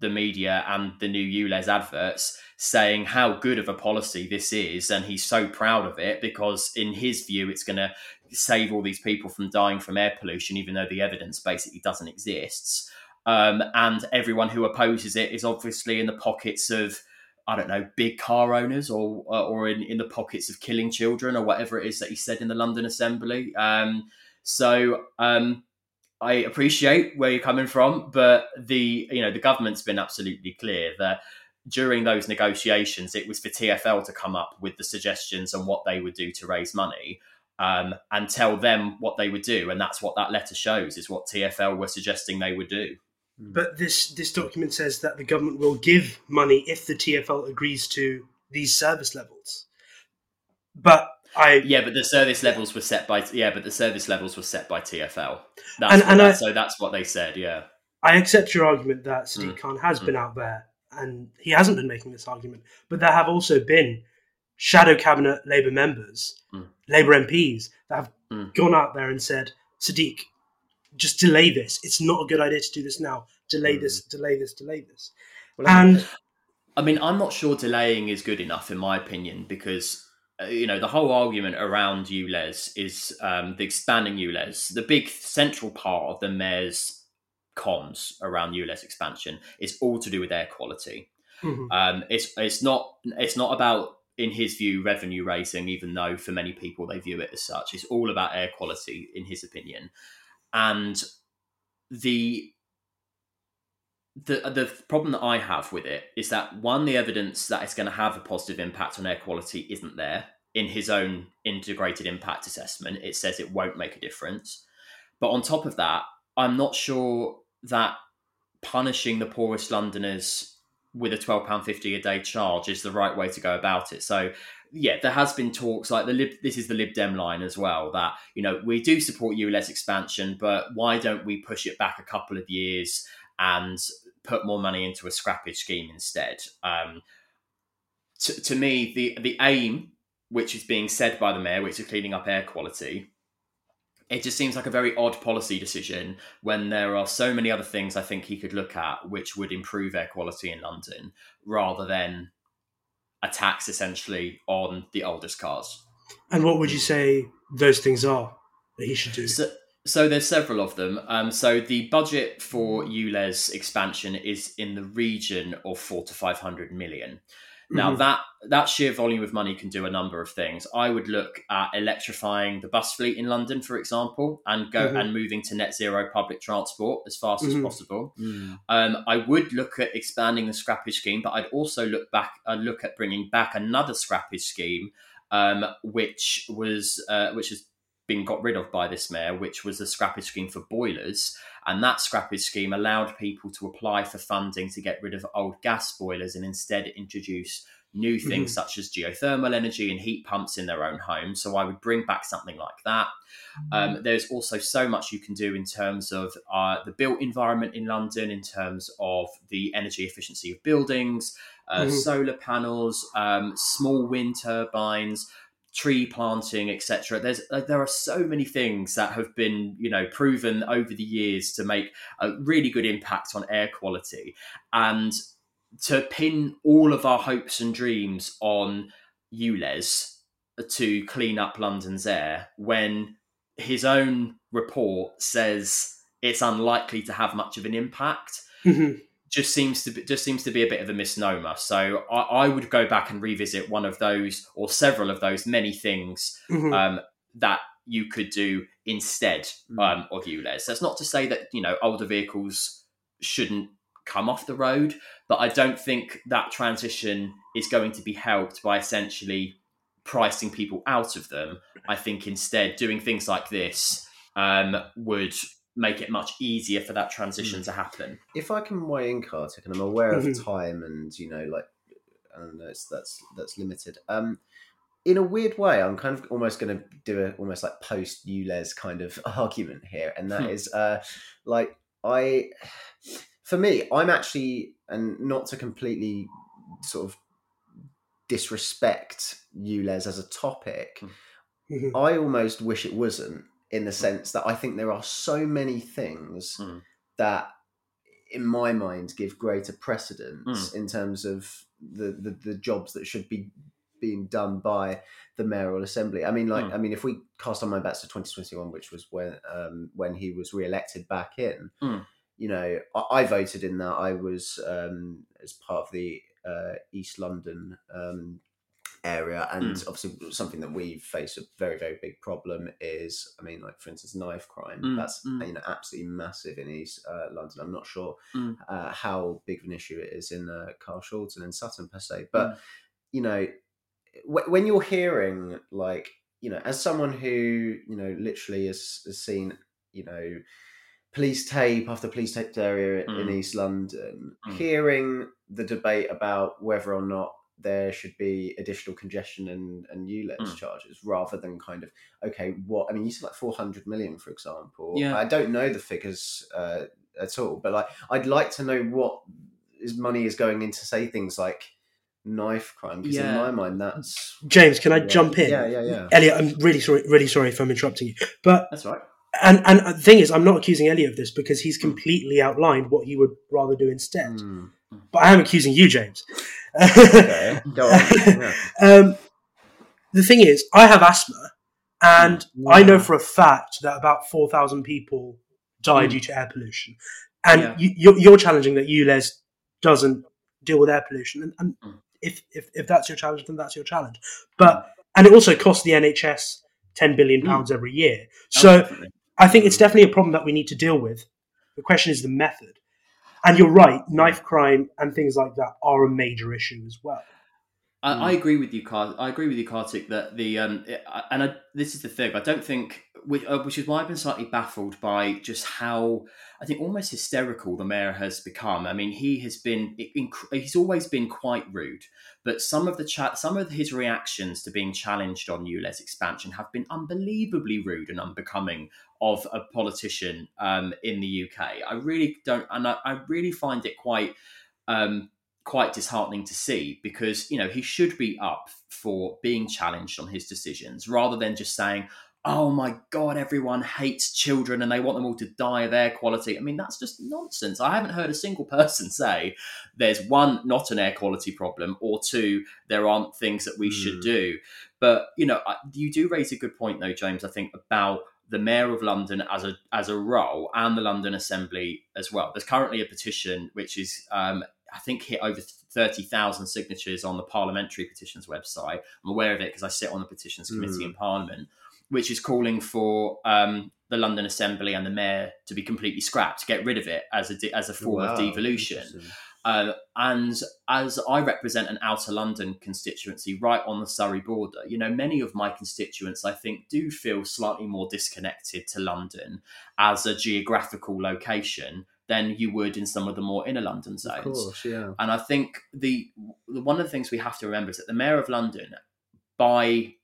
the media and the new ULEZ adverts saying how good of a policy this is, and he's so proud of it because in his view it's going to save all these people from dying from air pollution, even though the evidence basically doesn't exist. Um, and everyone who opposes it is obviously in the pockets of, I don't know, big car owners, or or in, in the pockets of killing children, or whatever it is that he said in the London Assembly. Um, so um, I appreciate where you're coming from, but the you know the government's been absolutely clear that during those negotiations, it was for T F L to come up with the suggestions on what they would do to raise money. Um, and tell them what they would do. And that's what that letter shows, is what T F L were suggesting they would do. But this, this document says that the government will give money if the T F L agrees to these service levels. But I... Yeah, but the service levels were set by... Yeah, but the service levels were set by T F L. That's and, and that, I, so that's what they said, yeah. I accept your argument that Sadiq mm. Khan has mm. been out there and he hasn't been making this argument. But there have also been shadow cabinet Labour members... Mm. Labour M Ps that have mm. gone out there and said, Sadiq, just delay this. It's not a good idea to do this now. Delay mm. this, delay this, delay this. Well, and I mean, I'm not sure delaying is good enough, in my opinion, because, uh, you know, the whole argument around ULEZ is um, the expanding ULEZ. The big central part of the mayor's comms around ULEZ expansion is all to do with air quality. Mm-hmm. Um, it's it's not it's not about... in his view, revenue raising, even though for many people they view it as such. It's all about air quality, in his opinion. And the, the the problem that I have with it is that, one, the evidence that it's going to have a positive impact on air quality isn't there. In his own integrated impact assessment, it says it won't make a difference. But on top of that, I'm not sure that punishing the poorest Londoners with a twelve pounds fifty a day charge is the right way to go about it. So yeah, there has been talks like the Lib, this is the Lib Dem line as well, that, you know, we do support ULEZ expansion, but why don't we push it back a couple of years and put more money into a scrappage scheme instead? Um, to, to me, the, the aim, which is being said by the mayor, which is cleaning up air quality, it just seems like a very odd policy decision when there are so many other things I think he could look at which would improve air quality in London, rather than a tax essentially on the oldest cars. And what would you say those things are that he should do? So, so there's several of them. Um, so the budget for ULEZ expansion is in the region of four to five hundred million. Now, mm-hmm. that that sheer volume of money can do a number of things. I would look at electrifying the bus fleet in London, for example, and go mm-hmm. and moving to net zero public transport as fast mm-hmm. as possible. Mm. Um, I would look at expanding the scrappage scheme, but I'd also look back uh, look at bringing back another scrappage scheme, um, which was uh, which has been got rid of by this mayor, which was the scrappage scheme for boilers. And that scrappage scheme allowed people to apply for funding to get rid of old gas boilers and instead introduce new things mm-hmm. such as geothermal energy and heat pumps in their own homes. So I would bring back something like that. Um, there's also so much you can do in terms of uh, the built environment in London, in terms of the energy efficiency of buildings, uh, mm-hmm. solar panels, um, small wind turbines, tree planting, et cetera. There's there are so many things that have been, you know, proven over the years to make a really good impact on air quality, and to pin all of our hopes and dreams on ULEZ to clean up London's air when his own report says it's unlikely to have much of an impact. Mm-hmm. Just seems to be, just seems to be a bit of a misnomer. So I, I would go back and revisit one of those or several of those many things mm-hmm. um, that you could do instead mm-hmm. um, of ULEZ. That's not to say that, you know, older vehicles shouldn't come off the road, but I don't think that transition is going to be helped by essentially pricing people out of them. I think instead doing things like this um, would make it much easier for that transition mm. to happen. If I can weigh in, Kartik, and I'm aware of mm-hmm. time and, you know, like, I don't know, it's, that's, that's limited. Um, in a weird way, I'm kind of almost going to do a almost like post ULEZ kind of argument here. And that hmm. is uh, like, I, for me, I'm actually, and not to completely sort of disrespect ULEZ as a topic, mm-hmm. I almost wish it wasn't, in the sense that I think there are so many things mm. that in my mind, give greater precedence mm. in terms of the, the, the jobs that should be being done by the mayoral assembly. I mean, like, mm. I mean, if we cast our mind back to twenty twenty-one, which was when um, when he was re-elected back in, mm. you know, I, I voted in that. I was um, as part of the uh, East London um, area, and mm. obviously something that we face a very, very big problem is, I mean, like, for instance, knife crime. Mm. That's mm. you know, absolutely massive in East uh, London. I'm not sure mm. uh, how big of an issue it is in uh, Carshalton and Sutton per se, but mm. you know, when you're hearing, like, you know, as someone who, you know, literally has, has seen, you know, police tape after police tape area mm. in East London, mm. hearing the debate about whether or not there should be additional congestion and, and U L E Z mm. charges rather than kind of, okay, what, I mean, you said like four hundred million, for example. Yeah. I don't know the figures uh, at all, but like, I'd like to know what is money is going into, say, things like knife crime, because yeah. in my mind that's... James, can I yeah. jump in? Yeah, yeah, yeah. Elliot, I'm really sorry, really sorry if I'm interrupting you. But that's right. And and the thing is, I'm not accusing Elliot of this because he's completely outlined what he would rather do instead. Mm. But I am accusing you, James. Okay, go on. Yeah. um, the thing is, I have asthma, and wow. I know for a fact that about four thousand people die mm. due to air pollution. And yeah. you, you're, you're challenging that U L E Z doesn't deal with air pollution. And, and mm. If, if if that's your challenge, then that's your challenge. But and it also costs the N H S ten billion pounds mm. every year. So Absolutely. I think it's definitely a problem that we need to deal with. The question is the method. And you're right, knife crime and things like that are a major issue as well. I, mm. I agree with you, Kartik. I agree with you, Kartik, that the um, and I, this is the thing. I don't think, which, uh, which is why I've been slightly baffled by just how, I think, almost hysterical the mayor has become. I mean, he has been, he's always been quite rude, but some of the chat, some of his reactions to being challenged on U L E Z expansion have been unbelievably rude and unbecoming of a politician um, in the U K. I really don't, and I, I really find it quite. Um, quite disheartening to see, because, you know, he should be up for being challenged on his decisions rather than just saying, oh my God, everyone hates children and they want them all to die of air quality. I mean, that's just nonsense. I haven't heard a single person say there's one, not an air quality problem, or two, there aren't things that we mm. should do. But, you know, you do raise a good point though, James, I think, about the Mayor of London as a as a role and the London Assembly as well. There's currently a petition which is... Um, I think hit over thirty thousand signatures on the parliamentary petitions website. I'm aware of it because I sit on the petitions committee mm. in Parliament, which is calling for um, the London Assembly and the mayor to be completely scrapped, get rid of it as a, de- as a form wow, of devolution. Uh, and as I represent an outer London constituency right on the Surrey border, you know, many of my constituents, I think, do feel slightly more disconnected to London as a geographical location than you would in some of the more inner London zones. Of course, yeah. And I think the one of the things we have to remember is that the Mayor of London, by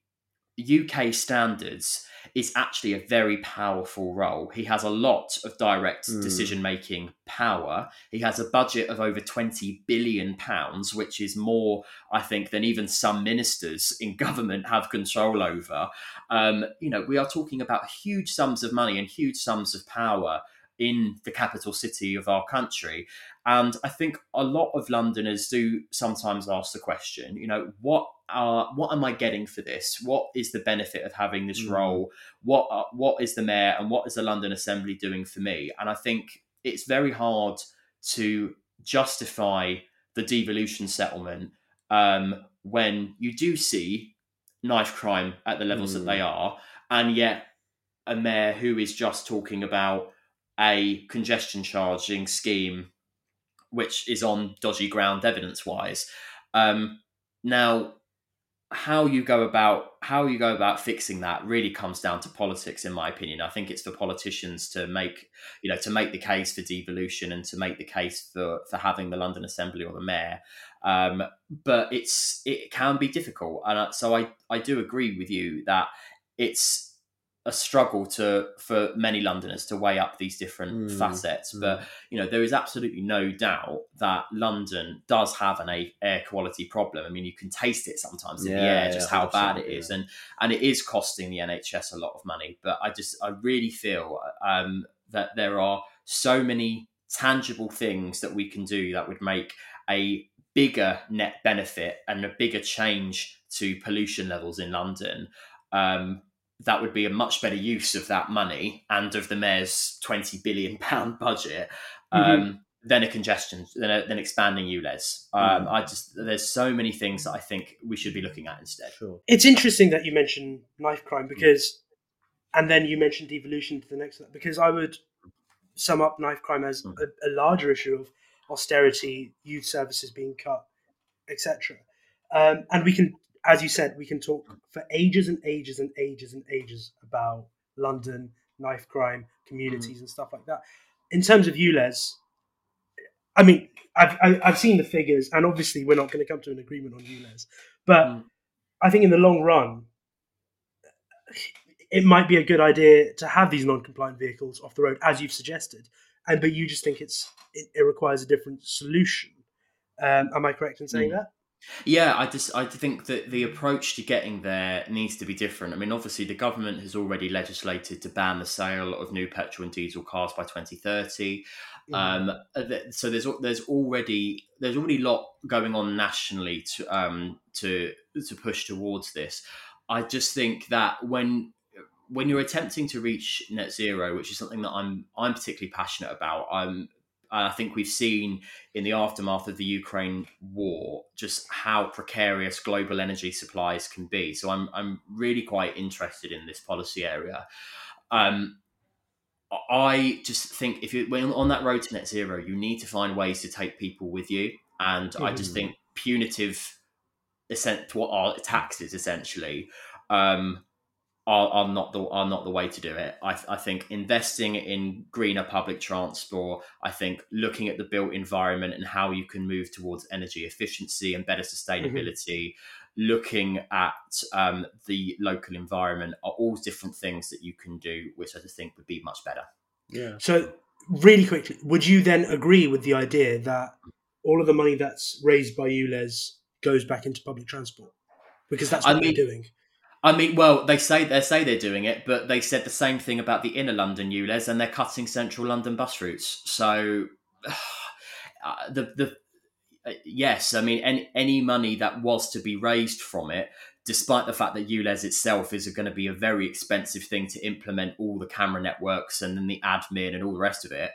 U K standards, is actually a very powerful role. He has a lot of direct mm. decision-making power. He has a budget of over twenty billion pounds, which is more, I think, than even some ministers in government have control over. Um, you know, we are talking about huge sums of money and huge sums of power in the capital city of our country. And I think a lot of Londoners do sometimes ask the question, you know, what are what am I getting for this? What is the benefit of having this mm. role? What are, what is the mayor and what is the London Assembly doing for me? And I think it's very hard to justify the devolution settlement um, when you do see knife crime at the levels mm. that they are, and yet a mayor who is just talking about a congestion charging scheme, which is on dodgy ground evidence-wise. Um, now, how you go about how you go about fixing that really comes down to politics, in my opinion. I think it's for politicians to make, you know, to make the case for devolution and to make the case for for having the London Assembly or the mayor. Um, but it's it can be difficult, and so I I do agree with you that it's a struggle to for many Londoners to weigh up these different mm, facets. Mm. But, you know, there is absolutely no doubt that London does have an a- air quality problem. I mean, you can taste it sometimes yeah, in the air, just yeah, how bad it is. Yeah. And and it is costing the N H S a lot of money. But I just, I really feel um, that there are so many tangible things that we can do that would make a bigger net benefit and a bigger change to pollution levels in London, um, that would be a much better use of that money and of the mayor's twenty billion pounds budget um, mm-hmm. than a congestion, than, a, than expanding U L E Z. Um, mm-hmm. I just, there's so many things that I think we should be looking at instead. Sure. It's interesting that you mentioned knife crime because, mm-hmm. and then you mentioned devolution to the next, because I would sum up knife crime as mm-hmm. a, a larger issue of austerity, youth services being cut, et cetera. Um, and we can, as you said, we can talk for ages and ages and ages and ages about London, knife crime, communities mm. and stuff like that. In terms of U L E Z, I mean, I've, I've seen the figures and obviously we're not going to come to an agreement on U L E Z. But mm. I think in the long run, it might be a good idea to have these non-compliant vehicles off the road, as you've suggested. And But you just think it's it, it requires a different solution. Um, am I correct in saying mm. that? Yeah, I just I think that the approach to getting there needs to be different. I mean, obviously, the government has already legislated to ban the sale of new petrol and diesel cars by twenty thirty. Mm. Um, so there's there's already there's already a lot going on nationally to um, to to push towards this. I just think that when when you're attempting to reach net zero, which is something that I'm I'm particularly passionate about, I'm. I think we've seen in the aftermath of the Ukraine war just how precarious global energy supplies can be. So I'm I'm really quite interested in this policy area. Um, I just think if you're on that road to net zero, you need to find ways to take people with you. And mm. I just think punitive, what are taxes essentially, um, Are, are not the are not the way to do it. I, I think investing in greener public transport, I think looking at the built environment and how you can move towards energy efficiency and better sustainability, mm-hmm. looking at um, the local environment are all different things that you can do, which I just think would be much better. Yeah. So really quickly, would you then agree with the idea that all of the money that's raised by U L E Z goes back into public transport? Because that's what I mean, they're doing. I mean, well, they say they say they're doing it, but they said the same thing about the inner London U L E Z, and they're cutting central London bus routes. So, uh, the the uh, yes, I mean, any any money that was to be raised from it, despite the fact that U L E Z itself is going to be a very expensive thing to implement, all the camera networks and then the admin and all the rest of it.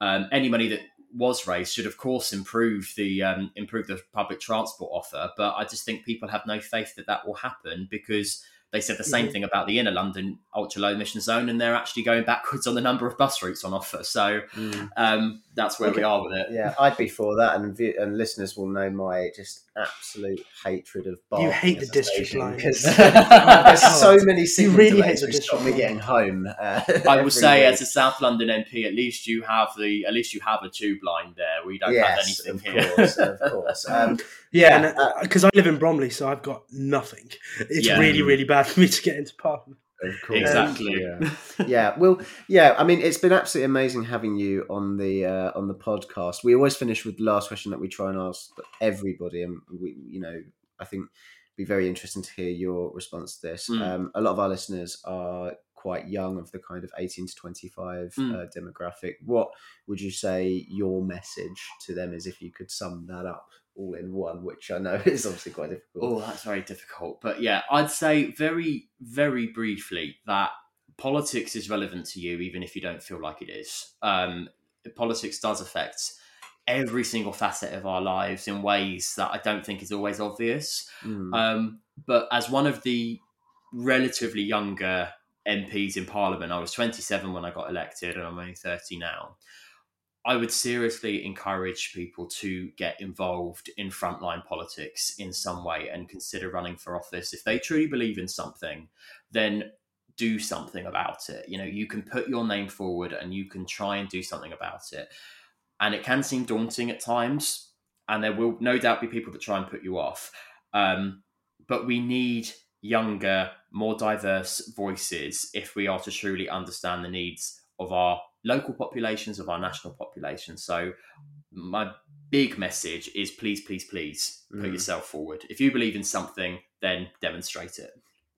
Um, any money that was raised should, of course, improve the um, improve the public transport offer. But I just think people have no faith that that will happen because they said the same mm-hmm. thing about the inner London ultra low emission zone, and they're actually going backwards on the number of bus routes on offer. So mm. um, that's where okay. we are with it. Yeah, I'd be for that, and view, and listeners will know my just absolute hatred of Bath. You hate the district line because there's so many signal really delays which stop me getting home. Uh, I will say, day. As a South London M P, at least you have the at least you have a tube line there. We don't yes, have anything of here. Course, of course, um, yeah, because uh, I live in Bromley, so I've got nothing. It's yeah. really, really bad for me to get into Parliament. Of course. Exactly. Yeah. yeah. Well, yeah, I mean, it's been absolutely amazing having you on the uh, on the podcast. We always finish with the last question that we try and ask everybody. And, we, you know, I think it'd be very interesting to hear your response to this. Mm. Um, a lot of our listeners are quite young, of the kind of eighteen to twenty-five mm. uh, demographic. What would you say your message to them is if you could sum that up all in one, which I know is obviously quite difficult. Oh, that's very difficult. But yeah, I'd say very, very briefly that politics is relevant to you, even if you don't feel like it is. Um, politics does affect every single facet of our lives in ways that I don't think is always obvious. Mm. Um, but as one of the relatively younger M Ps in Parliament, I was twenty-seven when I got elected and I'm only thirty now. I would seriously encourage people to get involved in frontline politics in some way and consider running for office. If they truly believe in something, then do something about it. You know, you can put your name forward and you can try and do something about it. And it can seem daunting at times, and there will no doubt be people that try and put you off. Um, but we need younger, more diverse voices if we are to truly understand the needs of our local populations, of our national population. So my big message is please, please, please put mm. yourself forward. If you believe in something, then demonstrate it.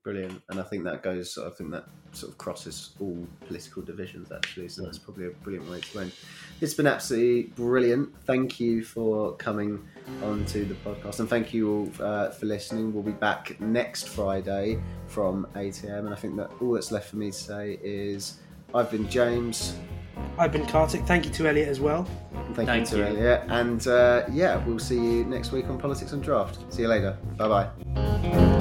brilliant. And I think that goes, I think that sort of crosses all political divisions, actually. So that's probably a brilliant way to end. It's been absolutely brilliant. Thank you for coming onto the podcast, and thank you all uh, for listening. We'll be back next Friday from eight a.m. and I think that all that's left for me to say is I've been James. I've been Kartik. Thank you to Elliot as well. Thank, Thank you to you. Elliot. And uh, yeah, we'll see you next week on Politics on Draft. See you later. Bye bye.